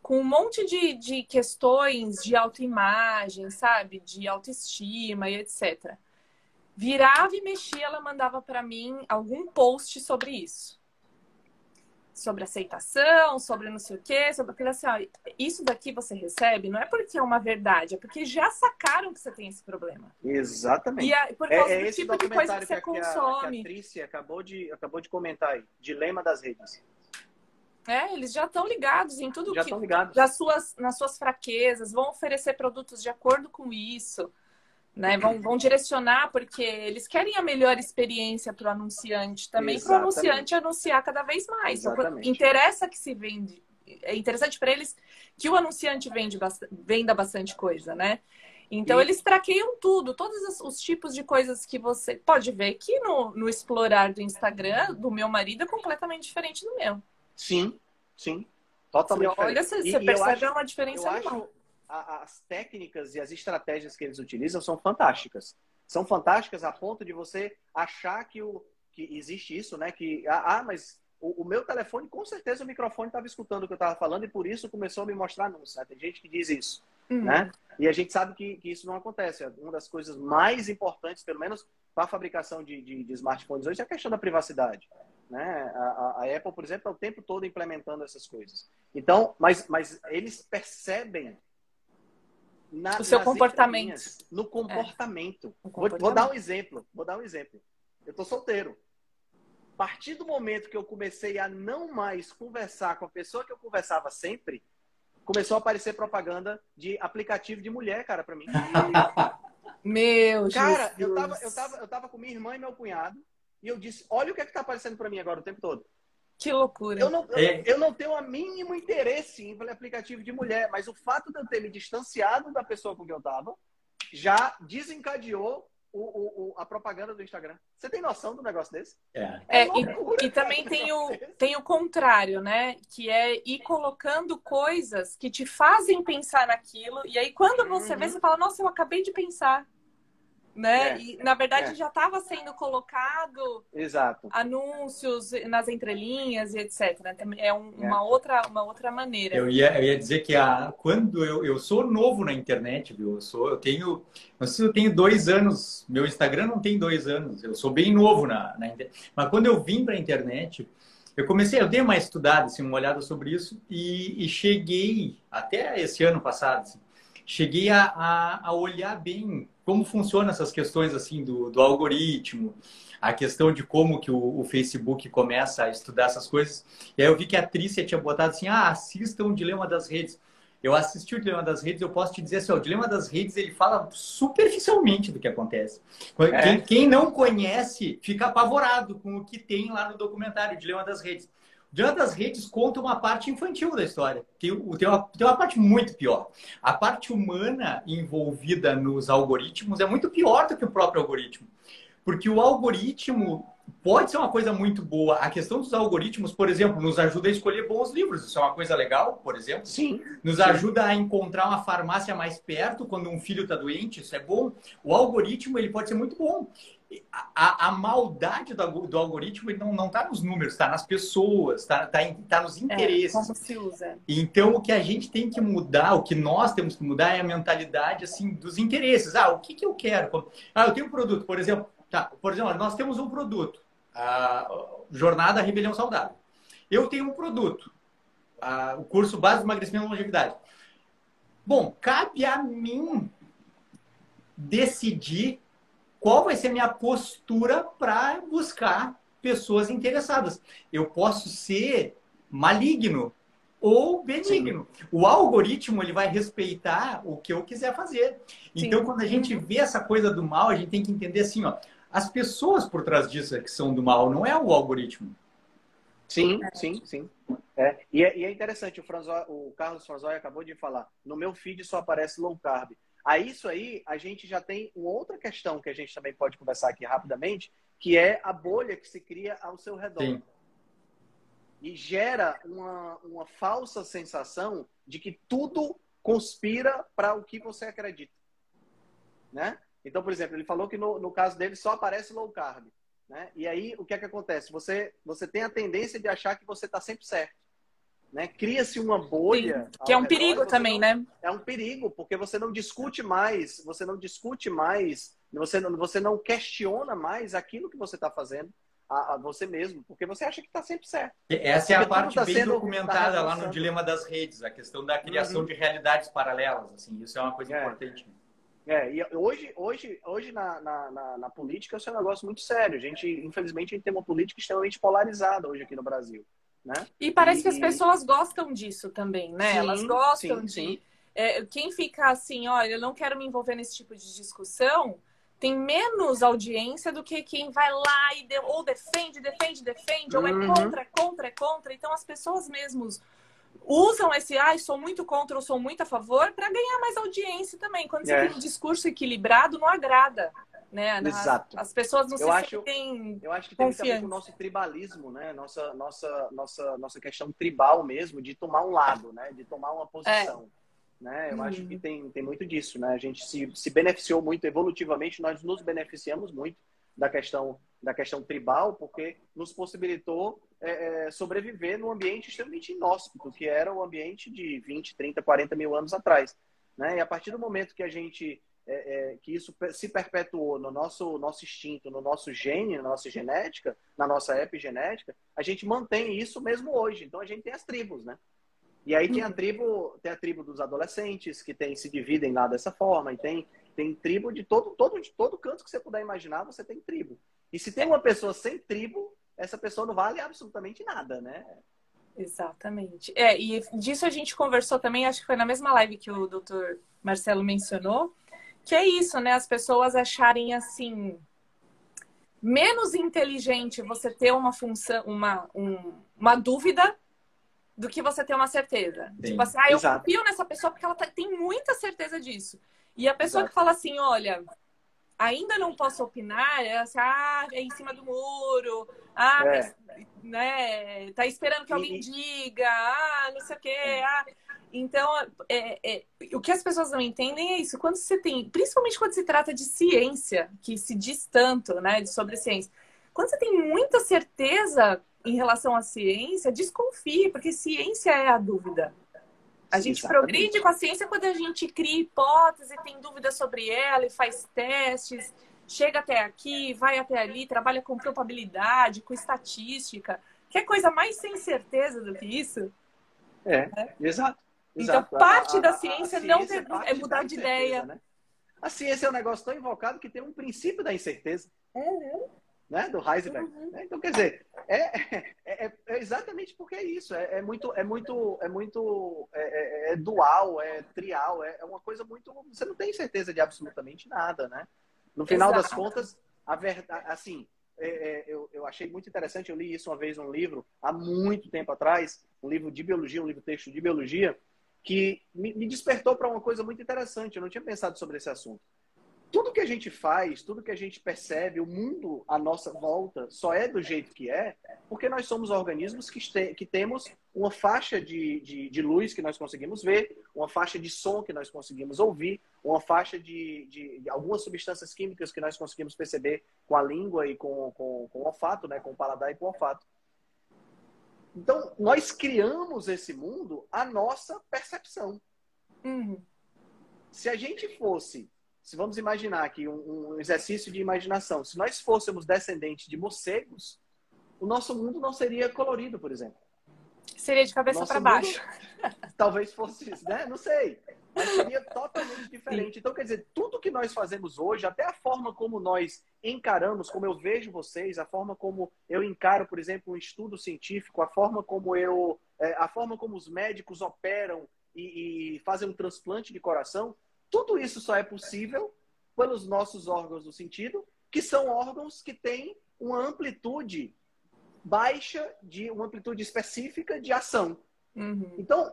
com um monte de, de questões de autoimagem, sabe? De autoestima e etcétera. Virava e mexia, ela mandava para mim algum post sobre isso. Sobre aceitação, sobre não sei o quê, sobre aquilo assim, ó, isso daqui você recebe, não é porque é uma verdade, é porque já sacaram que você tem esse problema. Exatamente. E a, por causa é, é do tipo de coisa que você que a, consome. Que a Trícia acabou de, acabou de comentar aí, Dilema das Redes. É, eles já estão ligados em tudo já que... Já estão ligados. Nas suas, nas suas fraquezas, vão oferecer produtos de acordo com isso. Né? Vão, vão direcionar, porque eles querem a melhor experiência para o anunciante também, para o anunciante anunciar cada vez mais. Então, interessa que se vende. É interessante para eles que o anunciante vende, venda bastante coisa, né? Então, e... eles traqueiam tudo, todos os tipos de coisas que você pode ver que no, no explorar do Instagram, do meu marido, é completamente diferente do meu. Sim, sim. Totalmente diferente. Olha, você, você percebe acho, uma diferença enorme. As técnicas e as estratégias que eles utilizam são fantásticas. São fantásticas a ponto de você achar que, o, que existe isso, né? Que, ah, mas o, o meu telefone, com certeza o microfone estava escutando o que eu estava falando e por isso começou a me mostrar anúncio. Tem gente que diz isso, uhum. né? E a gente sabe que, que isso não acontece. Uma das coisas mais importantes, pelo menos para a fabricação de, de, de smartphones hoje, é a questão da privacidade. Né? A, a Apple, por exemplo, está o tempo todo implementando essas coisas. Então, mas, mas eles percebem Na, o seu comportamento. No comportamento. É. comportamento. Vou, vou dar um exemplo. Vou dar um exemplo. Eu tô solteiro. A partir do momento que eu comecei a não mais conversar com a pessoa que eu conversava sempre, começou a aparecer propaganda de aplicativo de mulher, cara, pra mim. Meu cara, Jesus. Eu tava, eu, tava, eu tava com minha irmã e meu cunhado e eu disse, olha o que é que tá aparecendo pra mim agora o tempo todo. Que loucura. Eu não, eu, eu não tenho o mínimo interesse em aplicativo de mulher, mas o fato de eu ter me distanciado da pessoa com quem eu estava já desencadeou o, o, o, a propaganda do Instagram. Você tem noção do negócio desse? É. é, é loucura, e, e também tem o, tem o contrário, né? Que é ir colocando coisas que te fazem pensar naquilo. E aí quando você uhum. vê, você fala, nossa, eu acabei de pensar. Né? É, e, na verdade, é. já estava sendo colocado Exato. anúncios nas entrelinhas e etcétera. É, um, é. Uma, outra, uma outra maneira. Eu ia, eu ia dizer que a, quando eu, eu sou novo na internet, viu? Eu, sou, eu tenho não sei se eu tenho dois anos. Meu Instagram não tem dois anos. Eu sou bem novo na, na internet. Mas quando eu vim para a internet, eu comecei, eu dei uma estudada, assim, uma olhada sobre isso e, e cheguei, até esse ano passado, assim, cheguei a, a, a olhar bem como funcionam essas questões assim do, do algoritmo, a questão de como que o, o Facebook começa a estudar essas coisas. E aí eu vi que a Trícia tinha botado assim, ah, assista o Dilema das Redes. Eu assisti o Dilema das Redes, eu posso te dizer assim, ó, o Dilema das Redes, ele fala superficialmente do que acontece. É. Quem, quem não conhece fica apavorado com o que tem lá no documentário, o Dilema das Redes. O Dilema das Redes conta uma parte infantil da história. Tem, tem, uma, tem uma parte muito pior. A parte humana envolvida nos algoritmos é muito pior do que o próprio algoritmo. Porque o algoritmo pode ser uma coisa muito boa. A questão dos algoritmos, por exemplo, nos ajuda a escolher bons livros. Isso é uma coisa legal, por exemplo. Sim. Nos ajuda a encontrar uma farmácia mais perto quando um filho está doente. Isso é bom. O algoritmo ele pode ser muito bom. A, a maldade do, do algoritmo ele não está nos números, está nas pessoas, está tá, tá nos interesses. É, como se usa. Então, o que a gente tem que mudar, o que nós temos que mudar é a mentalidade assim, dos interesses. Ah, o que, que eu quero? Ah, eu tenho um produto, por exemplo. Tá, por exemplo, nós temos um produto, a Jornada Rebelião Saudável. Eu tenho um produto, a, o curso Básico de Emagrecimento e Longevidade. Bom, cabe a mim decidir qual vai ser a minha postura para buscar pessoas interessadas. Eu posso ser maligno ou benigno. Sim. O algoritmo ele vai respeitar o que eu quiser fazer. Sim. Então, quando a gente vê essa coisa do mal, a gente tem que entender assim, ó, as pessoas por trás disso é que são do mal, não é o algoritmo. Sim, sim, sim. É. E, é, e é interessante, o, Franzó, o Carlos Franzói acabou de falar, no meu feed só aparece low carb. A isso aí, a gente já tem uma outra questão que a gente também pode conversar aqui rapidamente, que é a bolha que se cria ao seu redor. Sim. E gera uma, uma falsa sensação de que tudo conspira para o que você acredita. Né? Então, por exemplo, ele falou que no, no caso dele só aparece low carb. Né? E aí, o que é que acontece? Você, você tem a tendência de achar que você está sempre certo. Né? Cria-se uma bolha. Sim, que é um perigo também, não, né? É um perigo, porque você não discute mais, você não discute mais, você não, você não questiona mais aquilo que você está fazendo a, a você mesmo, porque você acha que está sempre certo. Essa é a parte tá bem documentada tá lá no Dilema das Redes, a questão da criação uhum. de realidades paralelas. Assim, isso é uma coisa é. importante. É, e hoje, hoje, hoje na, na, na, na política isso é um negócio muito sério. A gente, infelizmente, a gente tem uma política extremamente polarizada hoje aqui no Brasil. Né? E parece e... que as pessoas gostam disso também, né? Sim, Elas gostam sim, de sim. é, quem fica assim, olha, eu não quero me envolver nesse tipo de discussão, tem menos audiência do que quem vai lá e de, ou defende, defende, defende, uhum. ou é contra, contra, é contra. Então as pessoas mesmos usam esse, ai, ah, sou muito contra ou sou muito a favor, para ganhar mais audiência também. Quando yeah. você tem um discurso equilibrado, não agrada. Né? Exato. As pessoas não eu se acho, sentem Eu acho que tem também o nosso tribalismo, né? Nossa, nossa, nossa, nossa questão tribal mesmo, de tomar um lado, né? De tomar uma posição. É. Né? Eu uhum. acho que tem, tem muito disso, né? A gente se, se beneficiou muito evolutivamente, nós nos beneficiamos muito da questão, da questão tribal, porque nos possibilitou é, é, sobreviver num ambiente extremamente inóspito, que era o ambiente de vinte, trinta, quarenta mil anos atrás. Né? E a partir do momento que a gente É, é, que isso se perpetuou no nosso, nosso instinto, no nosso gene, na nossa genética, na nossa epigenética, a gente mantém isso mesmo hoje. Então, a gente tem as tribos, né? E aí tem a tribo, tem a tribo dos adolescentes, que tem, se dividem lá dessa forma, e tem, tem tribo de todo, todo, de todo canto que você puder imaginar, você tem tribo. E se tem uma pessoa sem tribo, essa pessoa não vale absolutamente nada, né? Exatamente. É, e disso a gente conversou também, acho que foi na mesma live que o doutor Marcelo mencionou, que é isso, né? As pessoas acharem assim menos inteligente você ter uma função, uma, um, uma dúvida do que você ter uma certeza. Sim. Tipo assim, ah, eu Exato. confio nessa pessoa porque ela tá, tem muita certeza disso. E a pessoa Exato. que fala assim, olha, ainda não posso opinar, é assim, ah, é em cima do muro, ah, é. tá, né? Tá esperando que alguém e... diga, ah, não sei o quê, ah. Então, é, é, o que as pessoas não entendem é isso. Quando você tem, principalmente quando se trata de ciência, que se diz tanto, né, sobre ciência. Quando você tem muita certeza em relação à ciência, desconfie, porque ciência é a dúvida. A gente Exatamente. progride com a ciência quando a gente cria hipótese, tem dúvida sobre ela e faz testes, chega até aqui, vai até ali, trabalha com probabilidade, com estatística. Quer coisa mais sem certeza do que isso? É, é. exato. Exato. Então, parte a, a, da ciência, a, a ciência não ter, é mudar de ideia. Né? A ciência é um negócio tão invocado que tem um princípio da incerteza. Uhum. Né? Do Heisenberg. Uhum. Então, quer dizer, é, é, é exatamente porque é isso. É, é muito, é muito, é muito é, é, é dual, é trial. É, é uma coisa muito... Você não tem certeza de absolutamente nada, né? No final Exato. das contas, a verdade... Assim, é, é, eu, eu achei muito interessante. Eu li isso uma vez num livro, há muito tempo atrás. Um livro de biologia, um livro texto de biologia, que me despertou para uma coisa muito interessante. Eu não tinha pensado sobre esse assunto. Tudo que a gente faz, tudo que a gente percebe, o mundo à nossa volta só é do jeito que é, porque nós somos organismos que, te, que temos uma faixa de, de, de luz que nós conseguimos ver, uma faixa de som que nós conseguimos ouvir, uma faixa de, de, de algumas substâncias químicas que nós conseguimos perceber com a língua e com, com, com o olfato, né? Com o paladar e com o olfato. Então, nós criamos esse mundo à nossa percepção. Uhum. Se a gente fosse, se vamos imaginar aqui um, um exercício de imaginação, se nós fôssemos descendentes de morcegos, o nosso mundo não seria colorido, por exemplo. Seria de cabeça para baixo. Talvez fosse isso, né? Não sei. Mas seria totalmente diferente. Sim. Então, quer dizer, tudo que nós fazemos hoje, até a forma como nós encaramos, como eu vejo vocês, a forma como eu encaro, por exemplo, um estudo científico, a forma como eu, a forma como os médicos operam e, e fazem um transplante de coração, tudo isso só é possível pelos nossos órgãos do sentido, que são órgãos que têm uma amplitude baixa, de uma amplitude específica de ação. Uhum. Então,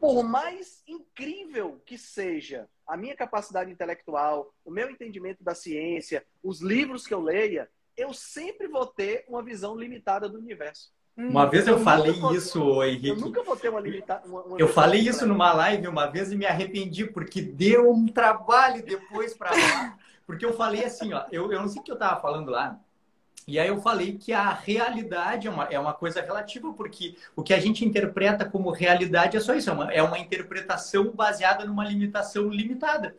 por mais incrível que seja a minha capacidade intelectual, o meu entendimento da ciência, os livros que eu leia, eu sempre vou ter uma visão limitada do universo. Uma hum, vez eu, eu falei vou, isso, Henrique. Eu nunca vou ter uma limitada. Eu falei isso pra... numa live uma vez e me arrependi, porque deu um trabalho depois para lá. Porque eu falei assim, ó, eu, eu não sei o que eu estava falando lá. E aí eu falei que a realidade é uma, é uma coisa relativa, porque o que a gente interpreta como realidade é só isso, é uma, é uma interpretação baseada numa limitação limitada.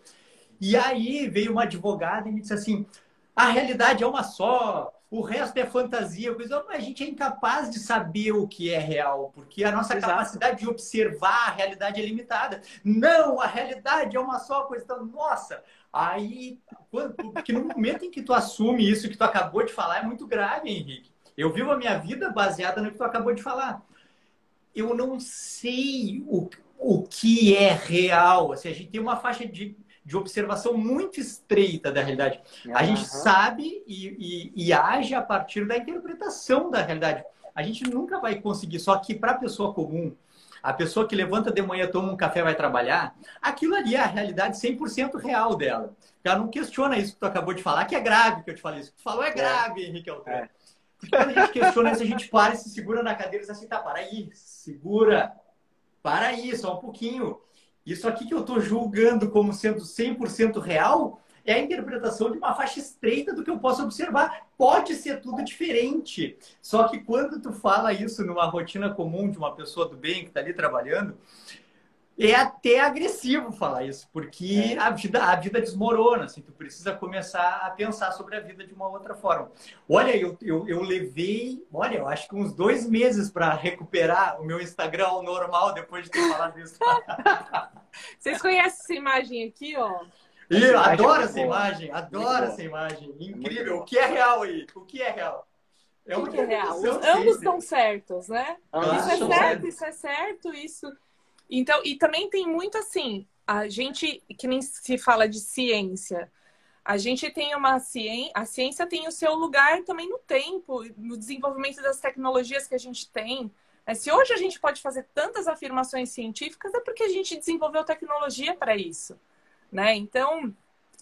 E aí veio uma advogada e me disse assim, a realidade é uma só, o resto é fantasia. Eu disse, a gente é incapaz de saber o que é real, porque a nossa Exato. capacidade de observar a realidade é limitada. Não, a realidade é uma só coisa. Então, nossa... Aí, porque no momento em que tu assume isso que tu acabou de falar, é muito grave, Henrique. Eu vivo a minha vida baseada no que tu acabou de falar. Eu não sei o, o que é real. Assim, a gente tem uma faixa de, de observação muito estreita da realidade. Uhum. A gente sabe e, e, e age a partir da interpretação da realidade. A gente nunca vai conseguir, só que para a pessoa comum, a pessoa que levanta de manhã, toma um café, vai trabalhar, aquilo ali é a realidade cem por cento real dela. Ela não questiona isso que tu acabou de falar, que é grave que eu te falei. Isso que tu falou é grave, é. Henrique Altran. É. Porque quando a gente questiona isso, a gente para e se segura na cadeira e diz assim, tá, para aí, segura, para aí, só um pouquinho. Isso aqui que eu estou julgando como sendo cem por cento real é a interpretação de uma faixa estreita do que eu posso observar. Pode ser tudo diferente. Só que quando tu fala isso numa rotina comum de uma pessoa do bem que está ali trabalhando, é até agressivo falar isso, porque é. a, vida, a vida desmorona. Assim, tu precisa começar a pensar sobre a vida de uma outra forma. Olha, eu, eu, eu levei, olha, eu acho que uns dois meses para recuperar o meu Instagram ao normal depois de ter falado isso. Vocês conhecem essa imagem aqui, ó? Eu adoro essa imagem, adoro essa imagem. Incrível. O que é real aí? O que é real? É o que é real. Ambos estão certos, né? Isso é certo, isso é certo, isso. Então, e também tem muito assim, a gente, que nem se fala de ciência, a gente tem uma ciência, a ciência tem o seu lugar também no tempo, no desenvolvimento das tecnologias que a gente tem. Se hoje a gente pode fazer tantas afirmações científicas, é porque a gente desenvolveu tecnologia para isso. Né? Então,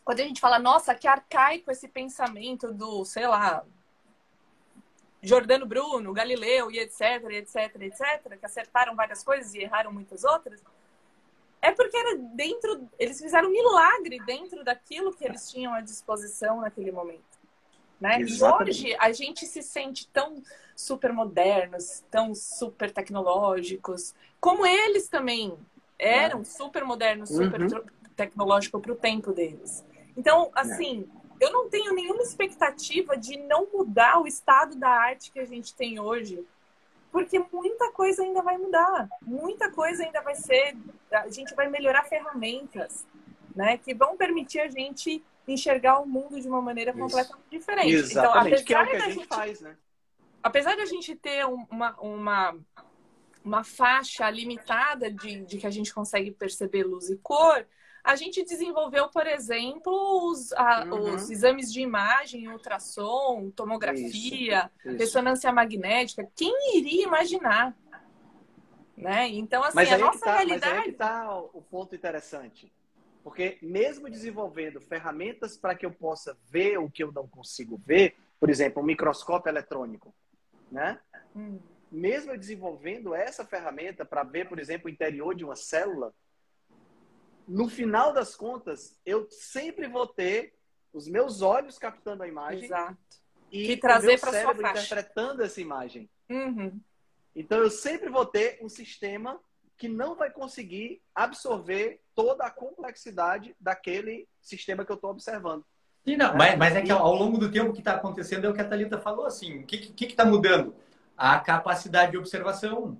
quando a gente fala, nossa, que arcaico esse pensamento do, sei lá, Giordano Bruno, Galileu e etc, etc, etc, que acertaram várias coisas e erraram muitas outras, é porque era dentro, eles fizeram um milagre dentro daquilo que eles tinham à disposição naquele momento. Né? E hoje a gente se sente tão super modernos, tão super tecnológicos, como eles também eram super modernos, super uhum. tecnológico para o tempo deles. Então, assim, eu não tenho nenhuma expectativa de não mudar o estado da arte que a gente tem hoje, porque muita coisa ainda vai mudar, muita coisa ainda vai ser, a gente vai melhorar ferramentas, né, que vão permitir a gente enxergar o mundo de uma maneira Isso. completamente diferente. Exatamente. Então, apesar que é o que da a gente, gente faz, né? Apesar de a gente ter uma uma uma faixa limitada de, de que a gente consegue perceber luz e cor, a gente desenvolveu, por exemplo, os, a, uhum. os exames de imagem, ultrassom, tomografia, isso, isso. ressonância magnética. Quem iria imaginar? Né? Então, assim, mas a nossa tá, realidade... Mas aí é que está o ponto interessante. Porque mesmo desenvolvendo ferramentas para que eu possa ver o que eu não consigo ver, por exemplo, um microscópio eletrônico, né? Hum. Mesmo eu desenvolvendo essa ferramenta para ver, por exemplo, o interior de uma célula, no final das contas, eu sempre vou ter os meus olhos captando a imagem Exato. e que trazer para sua faixa, interpretando essa imagem. Uhum. Então, eu sempre vou ter um sistema que não vai conseguir absorver toda a complexidade daquele sistema que eu estou observando. Sim, não, mas, mas é que ao longo do tempo que está acontecendo é o que a Thalita falou, assim, o que que está mudando? A capacidade de observação,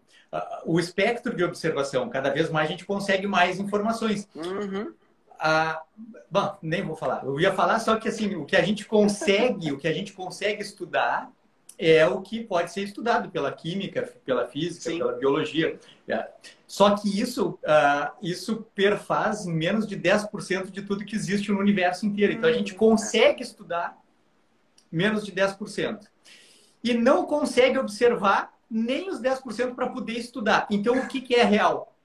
o espectro de observação. Cada vez mais a gente consegue mais informações. Uhum. Ah, bom, nem vou falar. Eu ia falar só que assim, o que a gente consegue, o que a gente consegue estudar é o que pode ser estudado pela química, pela física, Sim. pela biologia. Só que isso, ah, isso perfaz menos de dez por cento de tudo que existe no universo inteiro. Então a gente consegue estudar menos de dez por cento. E não consegue observar nem os dez por cento para poder estudar. Então, o que, que é real?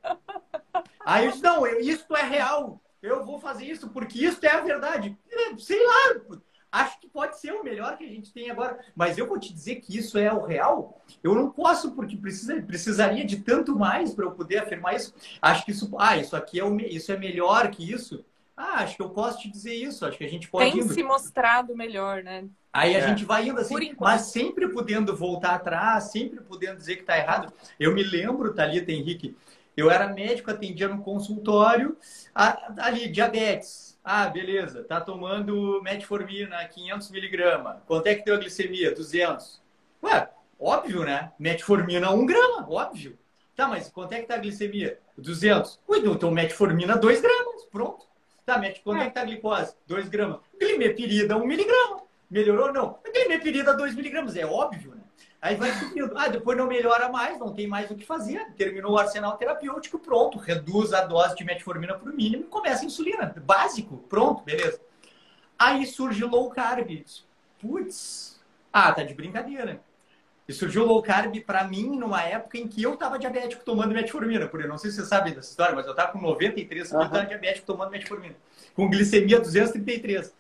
Ah, isso não, isso é real. Eu vou fazer isso porque isso é a verdade. Sei lá, acho que pode ser o melhor que a gente tem agora. Mas eu vou te dizer que isso é o real? Eu não posso, porque precisa, precisaria de tanto mais para eu poder afirmar isso. Acho que isso, ah, isso aqui é, o, isso é melhor que isso. Ah, acho que eu posso te dizer isso, acho que a gente pode... Tem indo. se mostrado melhor, né? Aí é. a gente vai indo assim, mas sempre podendo voltar atrás, sempre podendo dizer que está errado. Eu me lembro, Thalita, Henrique, eu era médico, atendia no consultório, ali, diabetes. Ah, beleza, tá tomando metformina, quinhentos miligramas. Quanto é que tem a glicemia? duzentos. Ué, óbvio, né? Metformina, um grama, óbvio. Tá, mas quanto é que está a glicemia? duzentos. Ui, então metformina, dois gramas, pronto. Tá, médico, quanto é que tá a glicose? dois gramas. Glimepirida, um miligrama. Melhorou ou não? Glimepirida, dois miligramas. É óbvio, né? Aí vai subindo. Ah, depois não melhora mais, não tem mais o que fazer. Terminou o arsenal terapêutico, pronto. Reduz a dose de metformina para o mínimo e começa a insulina. Básico, pronto, beleza. Aí surge o low carb. Putz, ah, tá de brincadeira. E surgiu o low carb para mim numa época em que eu estava diabético tomando metformina. Por eu não sei se vocês sabem dessa história, mas eu estava com noventa e três, uhum. eu estava diabético tomando metformina. Com glicemia duzentos e trinta e três.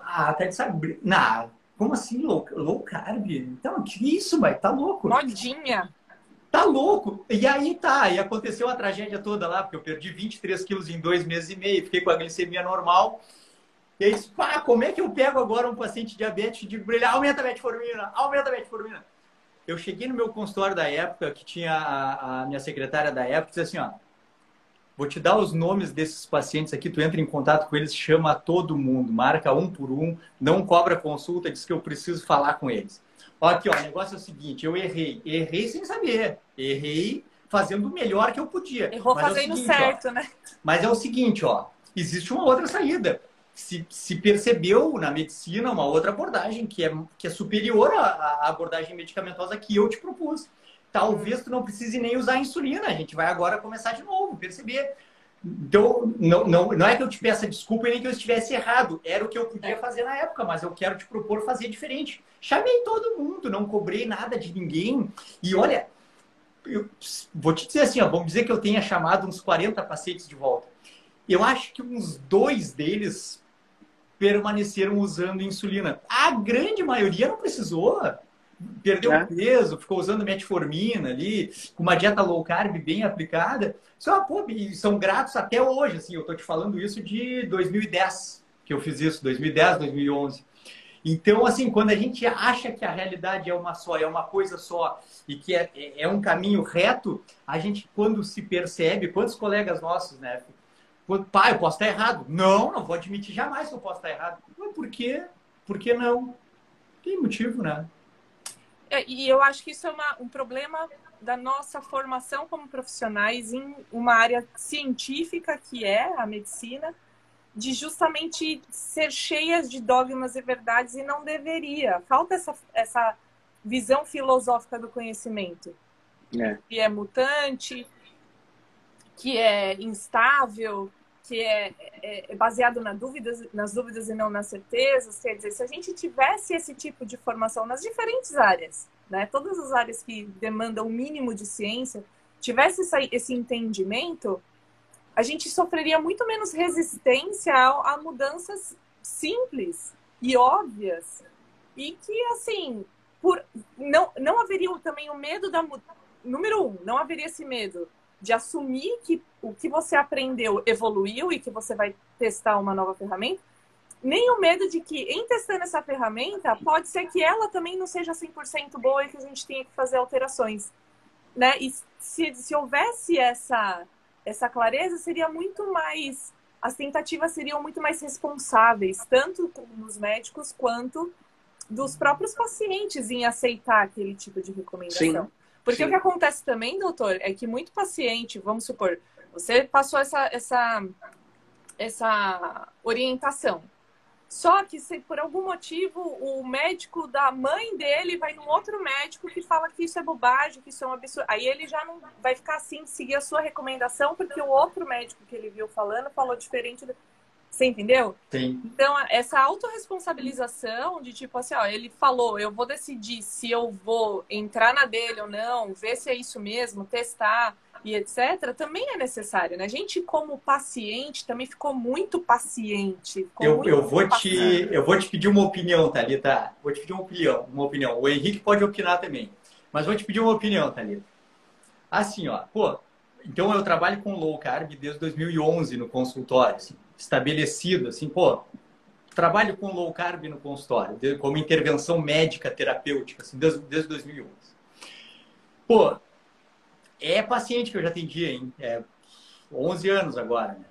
Ah, tá de saber. Não, como assim low, low carb? Então, que isso, mas tá louco. Modinha. Tá louco. E aí tá, e aconteceu a tragédia toda lá, porque eu perdi vinte e três quilos em dois meses e meio, fiquei com a glicemia normal. E aí, pá, como é que eu pego agora um paciente diabético e digo pra ele, aumenta a metformina, aumenta a metformina. Eu cheguei no meu consultório da época, que tinha a, a minha secretária da época, e disse assim, ó, vou te dar os nomes desses pacientes aqui, tu entra em contato com eles, chama todo mundo, marca um por um, não cobra consulta, diz que eu preciso falar com eles. Ó, aqui, ó, o negócio é o seguinte, eu errei, errei sem saber, errei fazendo o melhor que eu podia. Errou fazendo certo, né? Mas é o seguinte, ó, existe uma outra saída. Se, se percebeu na medicina uma outra abordagem que é, que é superior à, à abordagem medicamentosa que eu te propus. Talvez tu não precise nem usar a insulina. A gente vai agora começar de novo, perceber. Então, não, não, não é que eu te peça desculpa nem que eu estivesse errado. Era o que eu podia fazer na época, mas eu quero te propor fazer diferente. Chamei todo mundo, não cobrei nada de ninguém. E olha, eu vou te dizer assim, ó, vamos dizer que eu tenha chamado uns quarenta pacientes de volta. Eu acho que uns dois deles permaneceram usando insulina. A grande maioria não precisou. Perdeu é. peso, ficou usando metformina ali, com uma dieta low carb bem aplicada. Só, pô, são gratos até hoje, assim. Eu tô te falando isso de dois mil e dez, que eu fiz isso, dois mil e dez, dois mil e onze. Então, assim, quando a gente acha que a realidade é uma só, é uma coisa só, e que é, é um caminho reto, a gente, quando se percebe, quantos colegas nossos, né? Pai, eu posso estar errado. Não, não vou admitir jamais que eu posso estar errado. Mas por quê? Por que não? Tem motivo, né? É, e eu acho que isso é uma, um problema da nossa formação como profissionais em uma área científica que é a medicina, de justamente ser cheias de dogmas e verdades e não deveria. Falta essa, essa visão filosófica do conhecimento. É. Que é mutante, que é instável, que é, é, é baseado na dúvidas, nas dúvidas e não nas certezas. Quer dizer, se a gente tivesse esse tipo de formação nas diferentes áreas, né, todas as áreas que demandam o mínimo de ciência, tivesse essa, esse entendimento, a gente sofreria muito menos resistência a, a mudanças simples e óbvias. E que, assim, por, não, não haveria também o medo da mudança. Número um, não haveria esse medo de assumir que o que você aprendeu evoluiu e que você vai testar uma nova ferramenta, nem o medo de que, em testando essa ferramenta, pode ser que ela também não seja cem por cento boa e que a gente tenha que fazer alterações, né? E se, se houvesse essa, essa clareza, seria muito mais... As tentativas seriam muito mais responsáveis, tanto dos médicos quanto dos próprios pacientes em aceitar aquele tipo de recomendação. Sim. Porque Sim. o que acontece também, doutor, é que muito paciente, vamos supor, você passou essa, essa, essa orientação. Só que se por algum motivo o médico da mãe dele vai num outro médico que fala que isso é bobagem, que isso é um absurdo. Aí ele já não vai ficar assim, seguir a sua recomendação, porque o outro médico que ele viu falando falou diferente do... Você entendeu? Sim. Então, essa autorresponsabilização de tipo assim, ó, ele falou, eu vou decidir se eu vou entrar na dele ou não, ver se é isso mesmo, testar e etcétera, também é necessário, né? A gente, como paciente, também ficou muito paciente. Ficou eu, muito eu, vou te, eu vou te pedir uma opinião, Thalita. Vou te pedir uma opinião, uma opinião. O Henrique pode opinar também. Mas vou te pedir uma opinião, Thalita. Assim, ó, pô, então eu trabalho com low carb desde dois mil e onze no consultório, assim. Estabelecido, assim, pô, trabalho com low carb no consultório, como intervenção médica terapêutica, assim, desde, desde dois mil e onze. Pô, é paciente que eu já atendi, hein? É onze anos agora, né?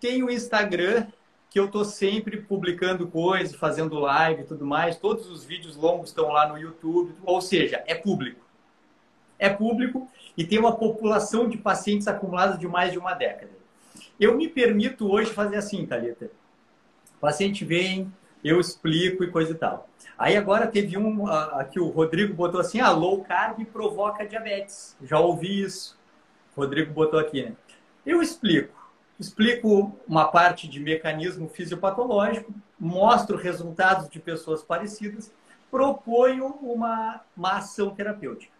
Tem o Instagram, que eu tô sempre publicando coisas, fazendo live e tudo mais, todos os vídeos longos estão lá no YouTube, ou seja, é público. É público e tem uma população de pacientes acumulada de mais de uma década. Eu me permito hoje fazer assim, Thalita. O paciente vem, eu explico e coisa e tal. Aí agora teve um aqui, o Rodrigo botou assim, ah, low carb provoca diabetes. Já ouvi isso. O Rodrigo botou aqui, né? Eu explico. Explico uma parte de mecanismo fisiopatológico, mostro resultados de pessoas parecidas, proponho uma, uma ação terapêutica.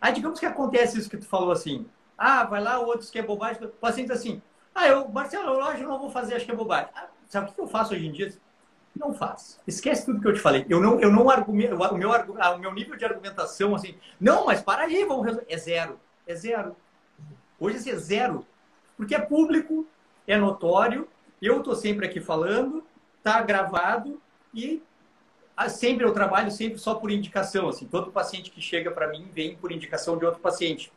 Aí digamos que acontece isso que tu falou assim, ah, vai lá, outros que é bobagem. O paciente assim, ah, eu, Marcelo, eu hoje não vou fazer, acho que é bobagem. Ah, sabe o que eu faço hoje em dia? Não faço. Esquece tudo que eu te falei. Eu não, eu não argumento, o meu, o meu nível de argumentação assim, não, mas para aí, vamos resolver. É zero, é zero. Hoje assim, é zero. Porque é público, é notório, eu estou sempre aqui falando, está gravado e sempre eu trabalho sempre só por indicação. Assim, todo paciente que chega para mim vem por indicação de outro paciente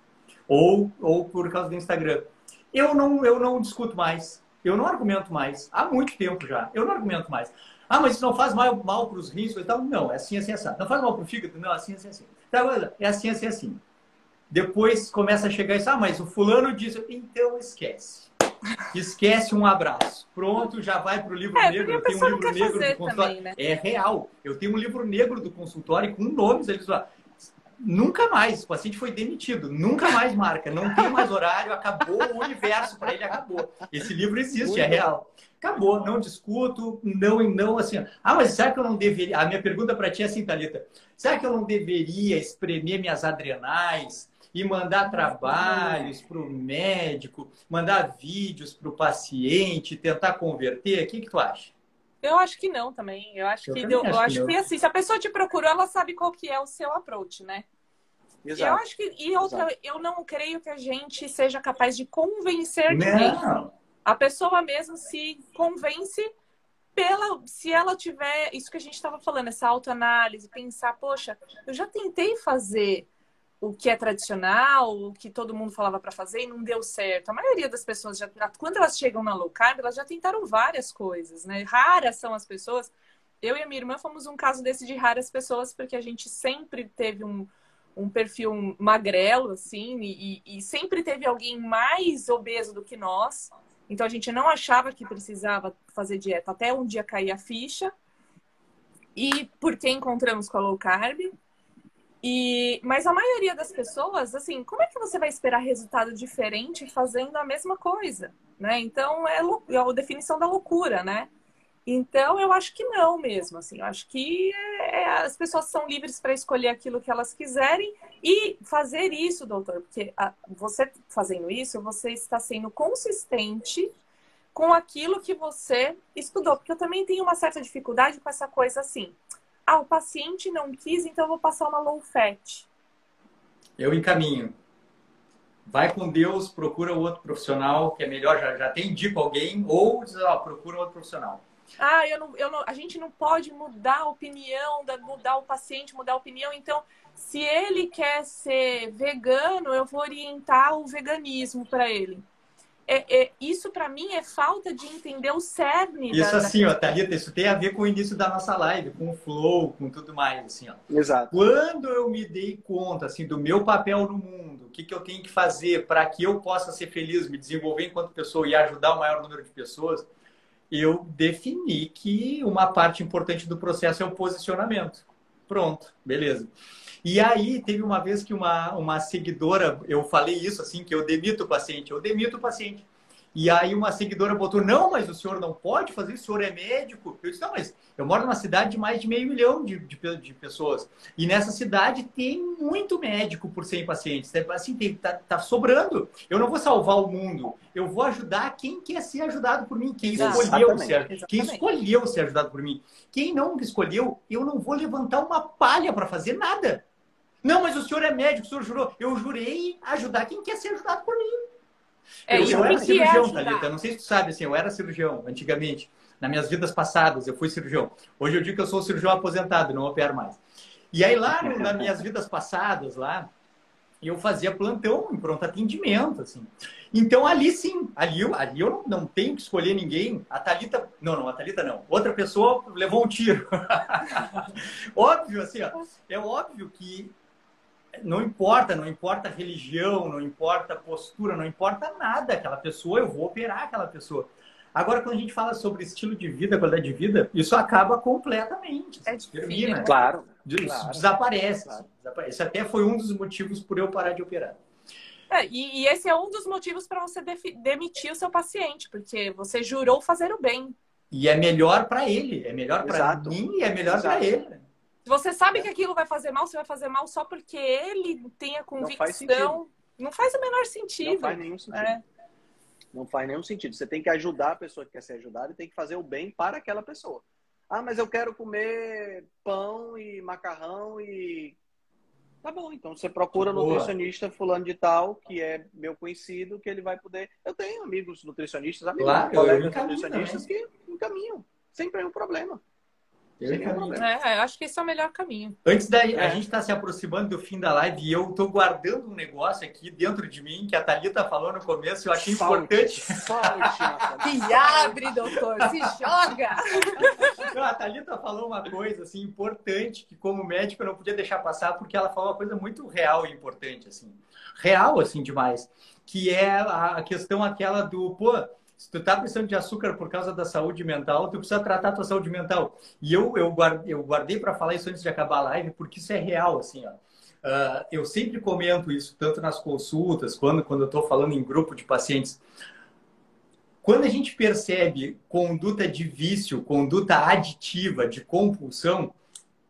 ou, ou por causa do Instagram. Eu não, eu não discuto mais, eu não argumento mais. Há muito tempo já, eu não argumento mais. Ah, mas isso não faz mal, mal para os rins e tal? Não, é assim, assim, assim. Não faz mal para o fígado? Não, é assim, assim, assim. É assim, assim, assim. Depois começa a chegar isso, ah, mas o fulano disse, então esquece. Esquece, um abraço. Pronto, já vai para o livro é, negro. Eu tenho um livro negro do consultório. Também, né? É real. Eu tenho um livro negro do consultório com nomes. Eles falam, nunca mais. O paciente foi demitido. Nunca mais marca. Não tem mais horário. Acabou o universo para ele. Acabou. Esse livro existe, muito é real. Acabou. Não discuto. Não e não. Assim, ah, mas será que eu não deveria... A minha pergunta para ti é assim, Thalita. Será que eu não deveria espremer minhas adrenais e mandar trabalhos para o médico, mandar vídeos para o paciente, tentar converter? O que, que tu acha? Eu acho que não também. Eu acho eu que, deu, acho eu acho que, que assim, se a pessoa te procurou, ela sabe qual que é o seu approach, né? Exato. Eu acho que, e outra, Exato. eu não creio que a gente seja capaz de convencer ninguém. Não. A pessoa mesmo se convence pela, se ela tiver, isso que a gente estava falando, essa autoanálise, pensar, poxa, eu já tentei fazer o que é tradicional, o que todo mundo falava para fazer e não deu certo. A maioria das pessoas, já, quando elas chegam na low carb, elas já tentaram várias coisas, né? Raras são as pessoas. Eu e a minha irmã fomos um caso desse de raras pessoas, porque a gente sempre teve um, um perfil magrelo, assim, e, e sempre teve alguém mais obeso do que nós. Então, a gente não achava que precisava fazer dieta até um dia cair a ficha. E porque encontramos com a low carb... E, mas a maioria das pessoas, assim, como é que você vai esperar resultado diferente fazendo a mesma coisa, né? Então, é, é a definição da loucura, né? Então, eu acho que não mesmo, assim. Eu acho que é, é, as pessoas são livres para escolher aquilo que elas quiserem e fazer isso, doutor. Porque a, você fazendo isso, você está sendo consistente com aquilo que você estudou. Porque eu também tenho uma certa dificuldade com essa coisa assim. Ah, o paciente não quis, então eu vou passar uma low fat. Eu encaminho. Vai com Deus, procura outro profissional, que é melhor, já, já tem indico alguém, ou ó, procura outro profissional. Ah, eu não, eu não, a gente não pode mudar a opinião, mudar o paciente, mudar a opinião. Então, se ele quer ser vegano, eu vou orientar o veganismo para ele. É, é, isso, para mim, é falta de entender o cerne. Isso da, assim, da... ó, Thalita, isso tem a ver com o início da nossa live, com o flow, com tudo mais, assim, ó. Exato. Quando eu me dei conta, assim, do meu papel no mundo, o que, que eu tenho que fazer para que eu possa ser feliz, me desenvolver enquanto pessoa e ajudar o maior número de pessoas, eu defini que uma parte importante do processo é o posicionamento. Pronto, beleza. E aí, teve uma vez que uma, uma seguidora, eu falei isso assim, que eu demito o paciente, eu demito o paciente. E aí uma seguidora botou, não, mas o senhor não pode fazer isso, o senhor é médico. Eu disse, não, mas eu moro numa cidade de mais de meio milhão de, de, de pessoas. E nessa cidade tem muito médico por cem pacientes. Assim, tem, tá, tá sobrando. Eu não vou salvar o mundo. Eu vou ajudar quem quer ser ajudado por mim. Quem escolheu, ser, quem escolheu ser ajudado por mim. Quem não escolheu, eu não vou levantar uma palha para fazer nada. Não, mas o senhor é médico, o senhor jurou. Eu jurei ajudar quem quer ser ajudado por mim. É, eu, eu era cirurgião, Thalita. Não sei se tu sabe, assim, eu era cirurgião antigamente. Nas minhas vidas passadas, eu fui cirurgião. Hoje eu digo que eu sou cirurgião aposentado, não opero mais. E aí lá, nas minhas vidas passadas, lá, eu fazia plantão em pronto atendimento, assim. Então ali sim, ali eu, ali eu não, não tenho que escolher ninguém. A Thalita, não, não, a Thalita não. Outra pessoa levou um tiro. Óbvio, assim, ó. É óbvio que não importa, não importa religião, não importa postura, não importa nada. Aquela pessoa, eu vou operar aquela pessoa. Agora, quando a gente fala sobre estilo de vida, qualidade de vida, isso acaba completamente. É termina. Claro. Des claro. Desaparece. Claro. Desaparece. Isso até foi um dos motivos por eu parar de operar. É, e, e esse é um dos motivos para você demitir o seu paciente, porque você jurou fazer o bem. E é melhor para ele, é melhor para mim e é melhor para ele. Se você sabe é. que aquilo vai fazer mal, você vai fazer mal só porque ele tem a convicção. Não faz, não faz o menor sentido. Não faz nenhum sentido. É. Não faz nenhum sentido. Você tem que ajudar a pessoa que quer ser ajudada e tem que fazer o bem para aquela pessoa. Ah, mas eu quero comer pão e macarrão e... Tá bom, então você procura Boa. nutricionista fulano de tal, que é meu conhecido, que ele vai poder... Eu tenho amigos nutricionistas, amigos claro, colegas nutricionistas também. que encaminham. Sem nenhum problema. Eu Sem nenhum problema. É, eu acho que esse é o melhor caminho. Antes daí, é. a gente está se aproximando do fim da live e eu estou guardando um negócio aqui dentro de mim, que a Thalita falou no começo, eu achei salte, importante. Salte, se abre, doutor, se joga! Não, a Thalita falou uma coisa assim, importante, que como médico eu não podia deixar passar, porque ela falou uma coisa muito real e importante, assim. Real, assim, demais. Que é a questão aquela do, pô, se tu tá precisando de açúcar por causa da saúde mental, tu precisa tratar a tua saúde mental. E eu, eu guardei, eu guardei para falar isso antes de acabar a live, porque isso é real, assim, ó. Uh, eu sempre comento isso, tanto nas consultas, quando, quando eu tô falando em grupo de pacientes. Quando a gente percebe conduta de vício, conduta aditiva, de compulsão,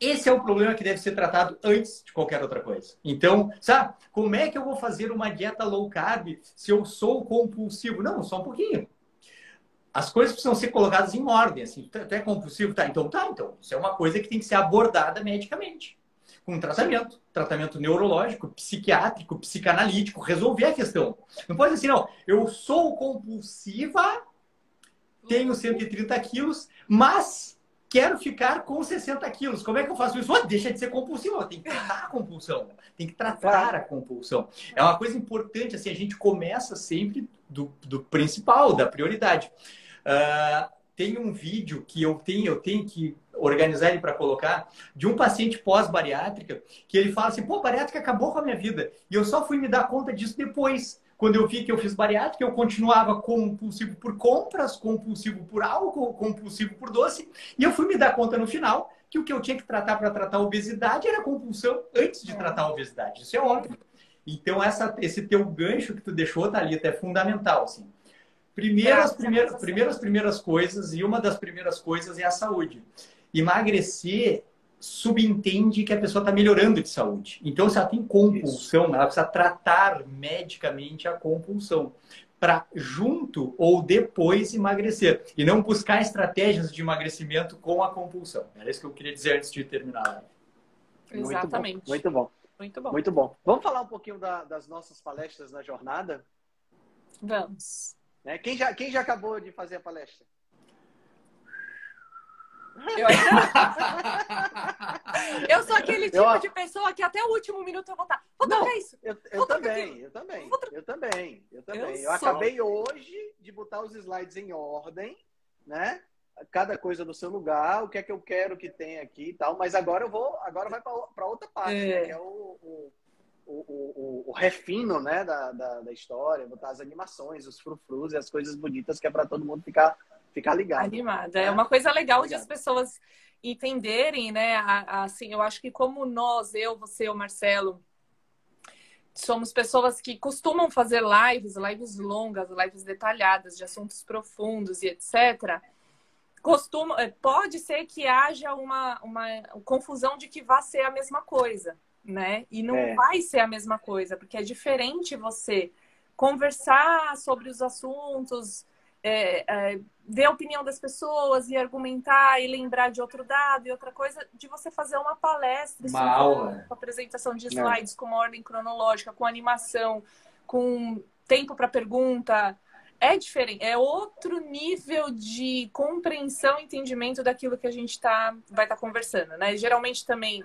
esse é o problema que deve ser tratado antes de qualquer outra coisa. Então, sabe, como é que eu vou fazer uma dieta low carb se eu sou compulsivo? Não, só um pouquinho. As coisas precisam ser colocadas em ordem, assim. Tu é compulsivo? Tá, então tá, então. Isso é uma coisa que tem que ser abordada medicamente. Com tratamento, tratamento neurológico, psiquiátrico, psicanalítico, resolver a questão. Não pode ser assim, não, eu sou compulsiva, tenho cento e trinta quilos, mas quero ficar com sessenta quilos. Como é que eu faço isso? Oh, deixa de ser compulsiva, tem que tratar a compulsão, tem que tratar a compulsão. É uma coisa importante, assim, a gente começa sempre do, do principal, da prioridade. Uh, tem um vídeo que eu tenho, eu tenho que... organizar ele para colocar, de um paciente pós-bariátrica, que ele fala assim, pô, bariátrica acabou com a minha vida. E eu só fui me dar conta disso depois. Quando eu vi que eu fiz bariátrica, eu continuava compulsivo por compras, compulsivo por álcool, compulsivo por doce. E eu fui me dar conta no final que o que eu tinha que tratar para tratar a obesidade era a compulsão antes de tratar a obesidade. Isso é óbvio. Então, essa, esse teu gancho que tu deixou, Thalita, é fundamental, assim. Primeiras, primeiras, primeiras, primeiras coisas, e uma das primeiras coisas é a saúde. Emagrecer subentende que a pessoa está melhorando de saúde. Então, se ela tem compulsão, Isso. ela precisa tratar medicamente a compulsão para junto ou depois emagrecer. E não buscar estratégias de emagrecimento com a compulsão. Era isso que eu queria dizer antes de terminar. Exatamente. Muito bom. Muito bom. Muito bom. Muito bom. Vamos falar um pouquinho da, das nossas palestras na jornada? Vamos. Né? Quem já, quem já acabou de fazer a palestra? Eu, ainda... eu sou aquele tipo eu... de pessoa que até o último minuto eu vou estar. Vou tocar Não, isso. Eu, eu, também, eu também, vou... eu também, eu também. Eu, eu acabei hoje de botar os slides em ordem, né? Cada coisa no seu lugar, o que é que eu quero que tenha aqui e tal. Mas agora eu vou, agora vai para outra parte, é. né? Que é o, o, o, o, o refino, né? Da, da, da história, botar as animações, os frufrus e as coisas bonitas que é para todo mundo ficar. Ficar ligado. Animada. É uma coisa legal Obrigado. de as pessoas entenderem, né? Assim, eu acho que como nós, eu, você, o Marcelo, somos pessoas que costumam fazer lives, lives longas, lives detalhadas, de assuntos profundos e etcétera. Costuma, pode ser que haja uma, uma confusão de que vai ser a mesma coisa, né? E não é. vai ser a mesma coisa, porque é diferente você conversar sobre os assuntos... É, é, ver a opinião das pessoas e argumentar e lembrar de outro dado e outra coisa, de você fazer uma palestra, uma aula, com apresentação de slides, Não. com uma ordem cronológica, com animação, com tempo para pergunta. É diferente, é outro nível de compreensão e entendimento daquilo que a gente tá, vai estar tá conversando, né? Geralmente também,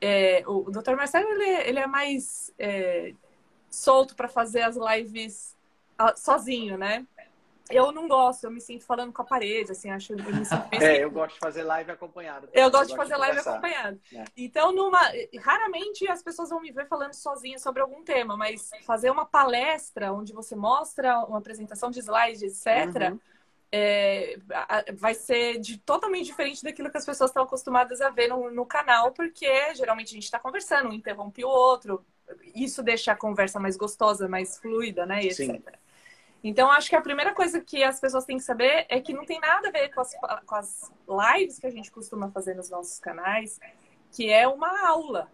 é, o doutor Marcelo, ele, ele é mais é, solto para fazer as lives sozinho, né? Eu não gosto, eu me sinto falando com a parede, assim, acho... Eu, me sinto bem... é, eu gosto de fazer live acompanhada. Eu, eu gosto de fazer de live acompanhada. É. Então, numa... raramente as pessoas vão me ver falando sozinha sobre algum tema, mas fazer uma palestra onde você mostra uma apresentação de slides, etcétera, uhum. é, vai ser de, totalmente diferente daquilo que as pessoas estão acostumadas a ver no, no canal, porque geralmente a gente está conversando, um interrompe o outro, isso deixa a conversa mais gostosa, mais fluida, né? E Sim. etcétera. Então, acho que a primeira coisa que as pessoas têm que saber é que não tem nada a ver com as, com as lives que a gente costuma fazer nos nossos canais, que é uma aula,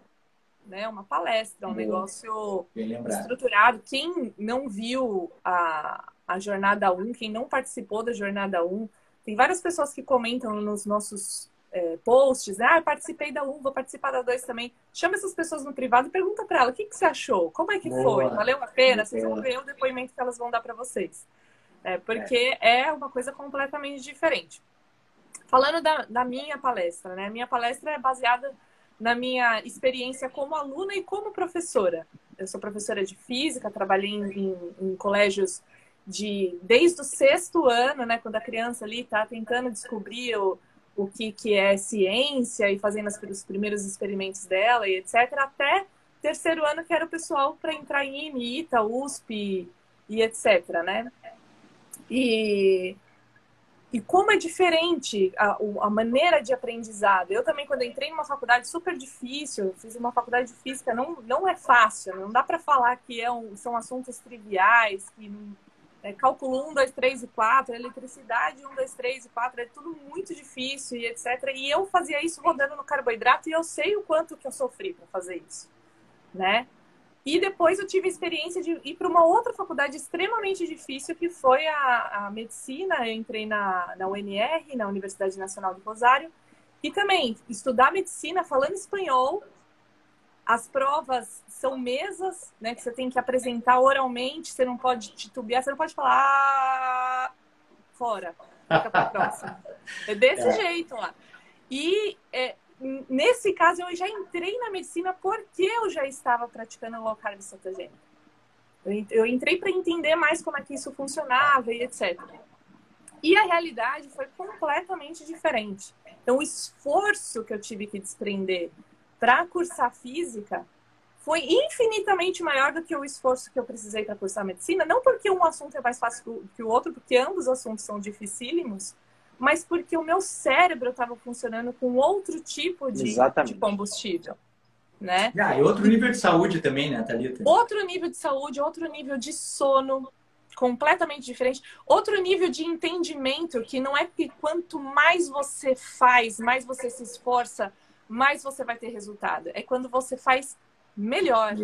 né? Uma palestra, um Boa. negócio estruturado. Quem não viu a, a Jornada um, quem não participou da Jornada um, tem várias pessoas que comentam nos nossos é, posts, ah, eu participei da um, vou participar da dois também. Chama essas pessoas no privado e pergunta para ela, o que, que você achou? Como é que Boa. foi? Valeu a pena? Vocês vão ver o depoimento que elas vão dar para vocês. É, porque é. é uma coisa completamente diferente. Falando da, da minha palestra, né? Minha palestra é baseada na minha experiência como aluna e como professora. Eu sou professora de física, trabalhei em, em colégios de, desde o sexto ano, né? Quando a criança ali está tentando descobrir o, o que, que é ciência e fazendo as, os primeiros experimentos dela e etcétera. Até terceiro ano, que era o pessoal para entrar em I M E, I T A, U S P e etcétera, né? E... E como é diferente a, a maneira de aprendizado. Eu também, quando entrei numa faculdade super difícil, fiz uma faculdade de física, não, não é fácil, não dá para falar que é um, são assuntos triviais, que é, cálculo um, dois, três e quatro, eletricidade um, dois, três e quatro, é tudo muito difícil e etcétera. E eu fazia isso rodando no carboidrato e eu sei o quanto que eu sofri para fazer isso, né? E depois eu tive a experiência de ir para uma outra faculdade extremamente difícil, que foi a, a medicina. Eu entrei na, na U N R, na Universidade Nacional do Rosário. E também, estudar medicina falando espanhol. As provas são mesas, né? Que você tem que apresentar oralmente. Você não pode titubear, você não pode falar... Ah, fora, fica para a próxima. É desse é. jeito lá. E... É, nesse caso, eu já entrei na medicina porque eu já estava praticando low carb cetogênico. Eu entrei para entender mais como é que isso funcionava e etcétera. E a realidade foi completamente diferente. Então, o esforço que eu tive que desprender para cursar física foi infinitamente maior do que o esforço que eu precisei para cursar medicina. Não porque um assunto é mais fácil que o outro, porque ambos os assuntos são dificílimos, mas porque o meu cérebro estava funcionando com outro tipo de, de combustível, né? Ah, e outro nível de saúde também, né, Thalita? Outro nível de saúde, outro nível de sono, completamente diferente. Outro nível de entendimento, que não é que quanto mais você faz, mais você se esforça, mais você vai ter resultado. É quando você faz melhor.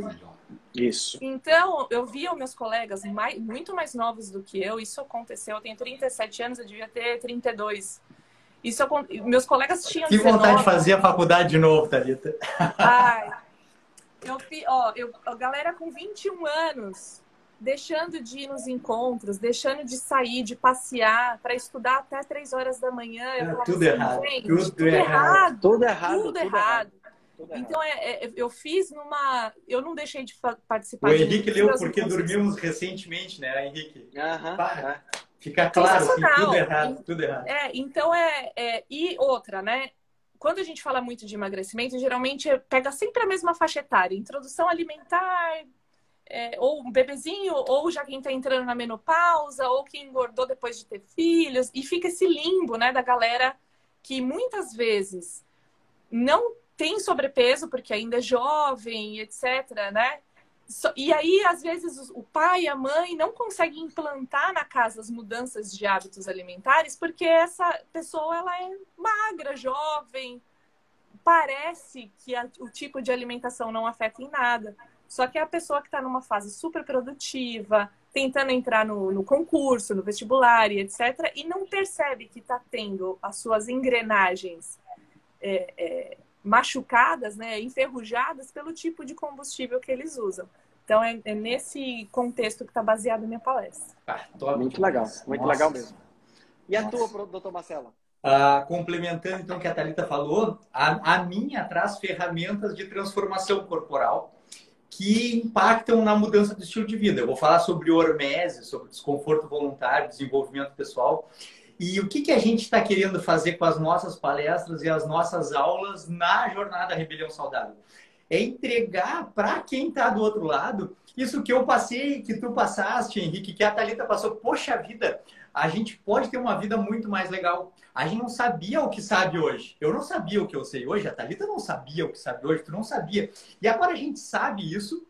Isso. Então, eu via os meus colegas mais, muito mais novos do que eu. Isso aconteceu. Eu tenho trinta e sete anos, eu devia ter trinta e dois. Isso, meus colegas tinham dezenove. Que vontade de fazer a faculdade de novo, Thalita. Ai, eu, ó, eu, a galera com vinte e um anos, deixando de ir nos encontros, deixando de sair, de passear, para estudar até três horas da manhã. Eu é, tudo, assim, errado. Gente, tudo, tudo errado. errado. Tudo errado. Tudo, tudo errado. errado. Então, é, é, eu fiz numa... Eu não deixei de participar. O Henrique de... leu Porque Dormimos Recentemente, né, Henrique? Aham. Para, fica claro que tudo errado, tudo errado. É, então, é, é... E outra, né? Quando a gente fala muito de emagrecimento, geralmente pega sempre a mesma faixa etária. Introdução alimentar, é, ou um bebezinho, ou já quem tá entrando na menopausa, ou quem engordou depois de ter filhos. E fica esse limbo, né, da galera que muitas vezes não... tem sobrepeso porque ainda é jovem, etcétera, né? E aí, às vezes, o pai e a mãe não conseguem implantar na casa as mudanças de hábitos alimentares porque essa pessoa, ela é magra, jovem, parece que a, o tipo de alimentação não afeta em nada. Só que é a pessoa que está numa fase super produtiva, tentando entrar no, no concurso, no vestibular, e etcétera, e não percebe que está tendo as suas engrenagens... É, é, machucadas, né, enferrujadas pelo tipo de combustível que eles usam. Então, é, é nesse contexto que está baseada a minha palestra. Ah, muito legal, muito Nossa. legal mesmo. E a Nossa. tua, doutor Marcelo? Ah, complementando, então, o que a Thalita falou, a, a minha traz ferramentas de transformação corporal que impactam na mudança do estilo de vida. Eu vou falar sobre hormese, sobre desconforto voluntário, desenvolvimento pessoal... E o que, que a gente está querendo fazer com as nossas palestras e as nossas aulas na Jornada Rebelião Saudável? É entregar para quem está do outro lado isso que eu passei, que tu passaste, Henrique, que a Thalita passou. Poxa vida, a gente pode ter uma vida muito mais legal. A gente não sabia o que sabe hoje. Eu não sabia o que eu sei hoje, a Thalita não sabia o que sabe hoje, tu não sabia. E agora a gente sabe isso,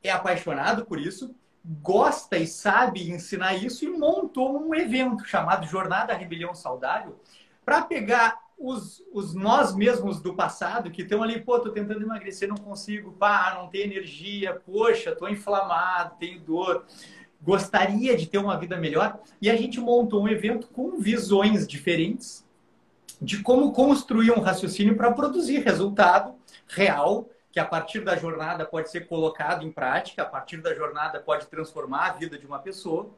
é apaixonado por isso, gosta e sabe ensinar isso e montou um evento chamado Jornada Rebelião Saudável para pegar os, os nós mesmos do passado que estão ali, pô, tô tentando emagrecer, não consigo, pá, não tenho energia, poxa, tô inflamado, tenho dor, gostaria de ter uma vida melhor. E a gente montou um evento com visões diferentes de como construir um raciocínio para produzir resultado real, que a partir da jornada pode ser colocado em prática, a partir da jornada pode transformar a vida de uma pessoa.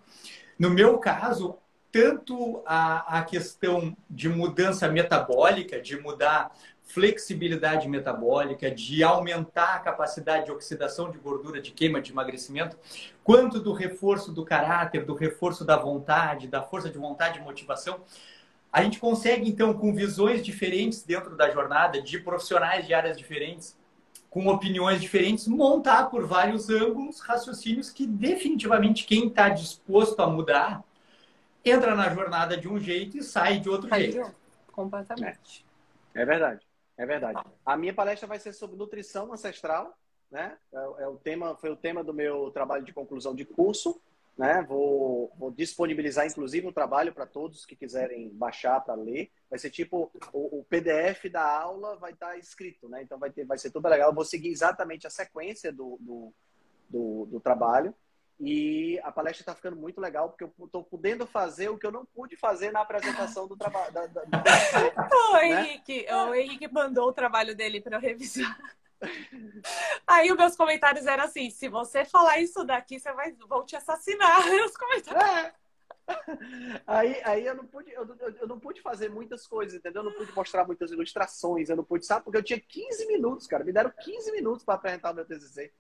No meu caso, tanto a, a questão de mudança metabólica, de mudar flexibilidade metabólica, de aumentar a capacidade de oxidação de gordura, de queima, de emagrecimento, quanto do reforço do caráter, do reforço da vontade, da força de vontade e motivação. A gente consegue, então, com visões diferentes dentro da jornada, de profissionais de áreas diferentes, com opiniões diferentes, montar por vários ângulos raciocínios que definitivamente quem está disposto a mudar entra na jornada de um jeito e sai de outro sai jeito. Completamente. É verdade, é verdade. A minha palestra vai ser sobre nutrição ancestral, né? É o tema, foi o tema do meu trabalho de conclusão de curso, né? Vou, vou disponibilizar, inclusive, um trabalho para todos que quiserem baixar para ler. Vai ser tipo, o, o P D F da aula vai estar escrito, né? Então vai, ter, vai ser tudo legal. Eu vou seguir exatamente a sequência do, do, do, do trabalho. E a palestra está ficando muito legal, porque eu estou podendo fazer o que eu não pude fazer na apresentação do trabalho. Da, da, da... o, Henrique, né? O Henrique mandou o trabalho dele para eu revisar. Aí os meus comentários eram assim, se você falar isso daqui, você vai, vão te assassinar. Os comentários. É. Aí, aí eu, não pude, eu, eu não pude fazer muitas coisas, entendeu? Eu não pude mostrar muitas ilustrações, eu não pude, sabe? Porque eu tinha quinze minutos, cara. Me deram quinze minutos para apresentar o meu T C C.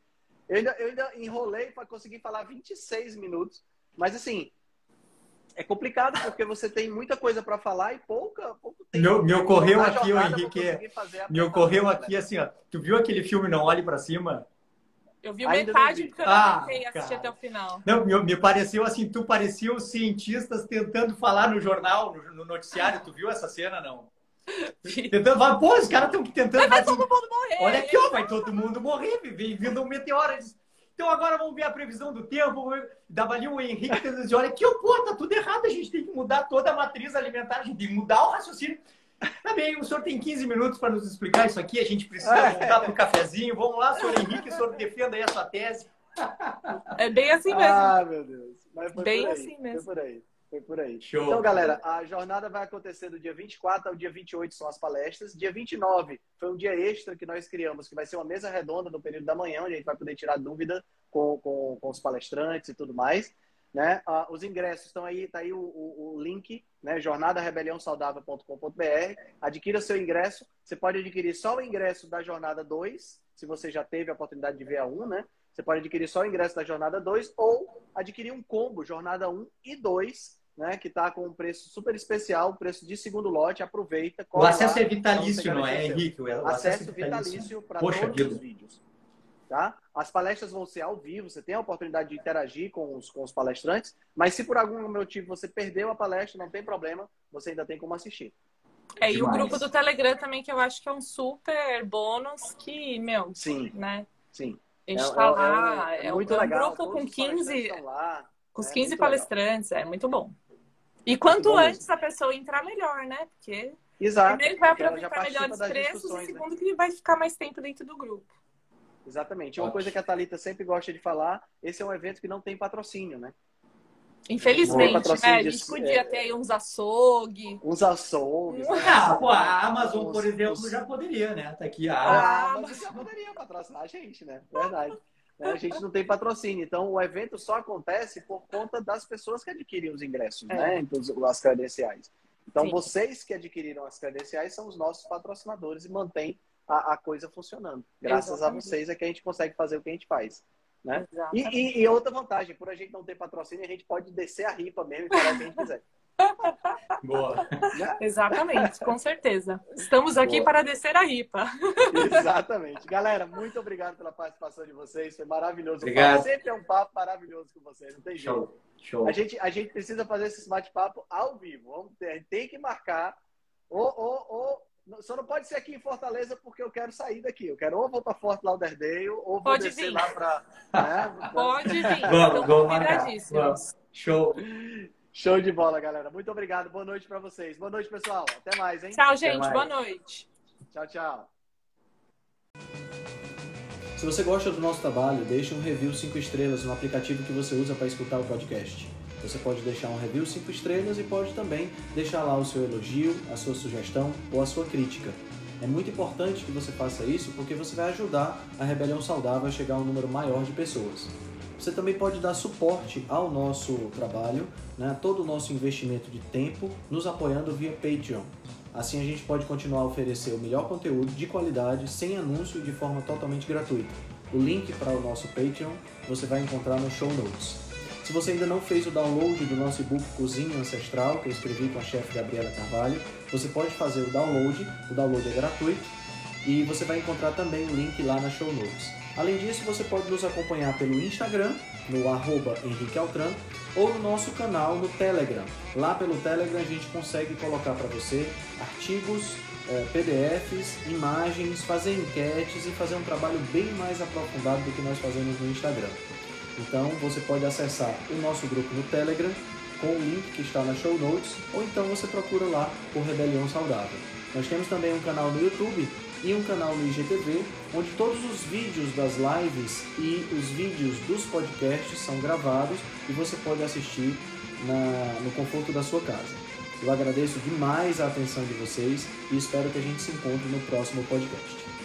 Eu ainda, eu ainda enrolei para conseguir falar vinte e seis minutos. Mas, assim, é complicado porque você tem muita coisa para falar e pouca, pouco tempo. Meu, me ocorreu Na aqui, jornada, o Henrique, me ocorreu aqui, assim, ó. Tu viu aquele filme Não Olhe para Cima? Eu vi ainda metade porque eu não tentei ah, assistir até o final. Não, me, me pareceu assim, tu parecia os cientistas tentando falar no jornal, no, no noticiário. Tu viu essa cena, não? Tentando falar, pô, os caras estão tentando. Vai, vai todo mundo morrer. Olha aqui, ó, vai todo mundo morrer. Vem vindo um meteoro. Então agora vamos ver a previsão do tempo. Dava ali o Henrique tentando dizer: olha aqui, ó, pô, tá tudo errado. A gente tem que mudar toda a matriz alimentar, a gente tem que mudar o raciocínio. Tá bem, o senhor tem quinze minutos para nos explicar isso aqui. A gente precisa voltar para o cafezinho. Vamos lá, senhor Henrique, o senhor defenda aí a sua tese. É bem assim mesmo. Ah, meu Deus. Mas foi bem por aí, assim mesmo. Foi por aí. Foi por aí. Show. Então, galera, a jornada vai acontecer do dia vinte e quatro ao dia vinte e oito, são as palestras. Dia vinte e nove foi um dia extra que nós criamos, que vai ser uma mesa redonda no período da manhã, onde a gente vai poder tirar dúvida com, com, com os palestrantes e tudo mais. Né? Ah, os ingressos estão aí, tá aí o, o, o link, né? jornada rebelião saudável ponto com ponto b r. Adquira seu ingresso. Você pode adquirir só o ingresso da jornada dois, se você já teve a oportunidade de ver a um, né? Você pode adquirir só o ingresso da jornada dois ou adquirir um combo, jornada um e dois. Né, que está com um preço super especial, preço de segundo lote, aproveita. O acesso lá, é vitalício, não, não é, Henrique? O acesso, acesso é vitalício para todos Deus. Os vídeos. Tá? As palestras vão ser ao vivo, você tem a oportunidade de interagir com os, com os palestrantes, mas se por algum motivo você perdeu a palestra, não tem problema, você ainda tem como assistir. É, e o grupo do Telegram também, que eu acho que é um super bônus, que, meu, sim, né? Sim. A gente está é, lá, é, é, é muito é um legal. Grupo com quinze, lá, com os quinze é palestrantes, legal. É muito bom. E quanto antes a pessoa entrar, melhor, né? Porque exato, primeiro vai aproveitar melhores preços e segundo, né? Que ele vai ficar mais tempo dentro do grupo. Exatamente. Uma coisa que a Thalita sempre gosta de falar, esse é um evento que não tem patrocínio, né? Infelizmente, patrocínio, né? A gente de... podia ter aí uns açougue. Uns açougues. Ah, pô, a Amazon, por exemplo, já poderia, né? Tá aqui a ah, Amazon. Já poderia patrocinar a gente, né? Verdade. A gente não tem patrocínio, então o evento só acontece por conta das pessoas que adquirem os ingressos, é. Né? Então, as credenciais. Então, sim. Vocês que adquiriram as credenciais são os nossos patrocinadores e mantêm a, a coisa funcionando. Graças exatamente. A vocês é que a gente consegue fazer o que a gente faz. Né? E, e, e outra vantagem, por a gente não ter patrocínio, a gente pode descer a ripa mesmo e parar quem a gente quiser. Boa. Exatamente, com certeza. Estamos aqui Boa. para descer a ripa. Exatamente. Galera, muito obrigado pela participação de vocês. Foi maravilhoso. Obrigado. Sempre é um papo maravilhoso com vocês. Não tem jeito. Show. A gente, a gente precisa fazer esse bate-papo ao vivo. Vamos ter, a gente tem que marcar. Ou, ou, ou, só não pode ser aqui em Fortaleza porque eu quero sair daqui. Eu quero ou vou para Fort Lauderdale ou vou pode descer vir. lá para... Né? Pode vir. Vamos, vamos marcar. Vamos. Show. Show de bola, galera. Muito obrigado. Boa noite para vocês. Boa noite, pessoal. Até mais, hein? Tchau, gente. Boa noite. Tchau, tchau. Se você gosta do nosso trabalho, deixe um review cinco estrelas no aplicativo que você usa para escutar o podcast. Você pode deixar um review cinco estrelas e pode também deixar lá o seu elogio, a sua sugestão ou a sua crítica. É muito importante que você faça isso porque você vai ajudar a Rebelião Saudável a chegar a um número maior de pessoas. Você também pode dar suporte ao nosso trabalho, né, todo o nosso investimento de tempo, nos apoiando via Patreon. Assim a gente pode continuar a oferecer o melhor conteúdo de qualidade, sem anúncio e de forma totalmente gratuita. O link para o nosso Patreon você vai encontrar no show notes. Se você ainda não fez o download do nosso e-book Cozinha Ancestral, que eu escrevi com a chefe Gabriela Carvalho, você pode fazer o download, o download é gratuito, e você vai encontrar também o link lá na show notes. Além disso, você pode nos acompanhar pelo Instagram, no arroba Henrique Altran, ou no nosso canal no Telegram. Lá pelo Telegram a gente consegue colocar para você artigos, P D Fs, imagens, fazer enquetes e fazer um trabalho bem mais aprofundado do que nós fazemos no Instagram. Então você pode acessar o nosso grupo no Telegram com o link que está na show notes, ou então você procura lá por Rebelião Saudável. Nós temos também um canal no YouTube e um canal no I G T V, onde todos os vídeos das lives e os vídeos dos podcasts são gravados e você pode assistir na, no conforto da sua casa. Eu agradeço demais a atenção de vocês e espero que a gente se encontre no próximo podcast.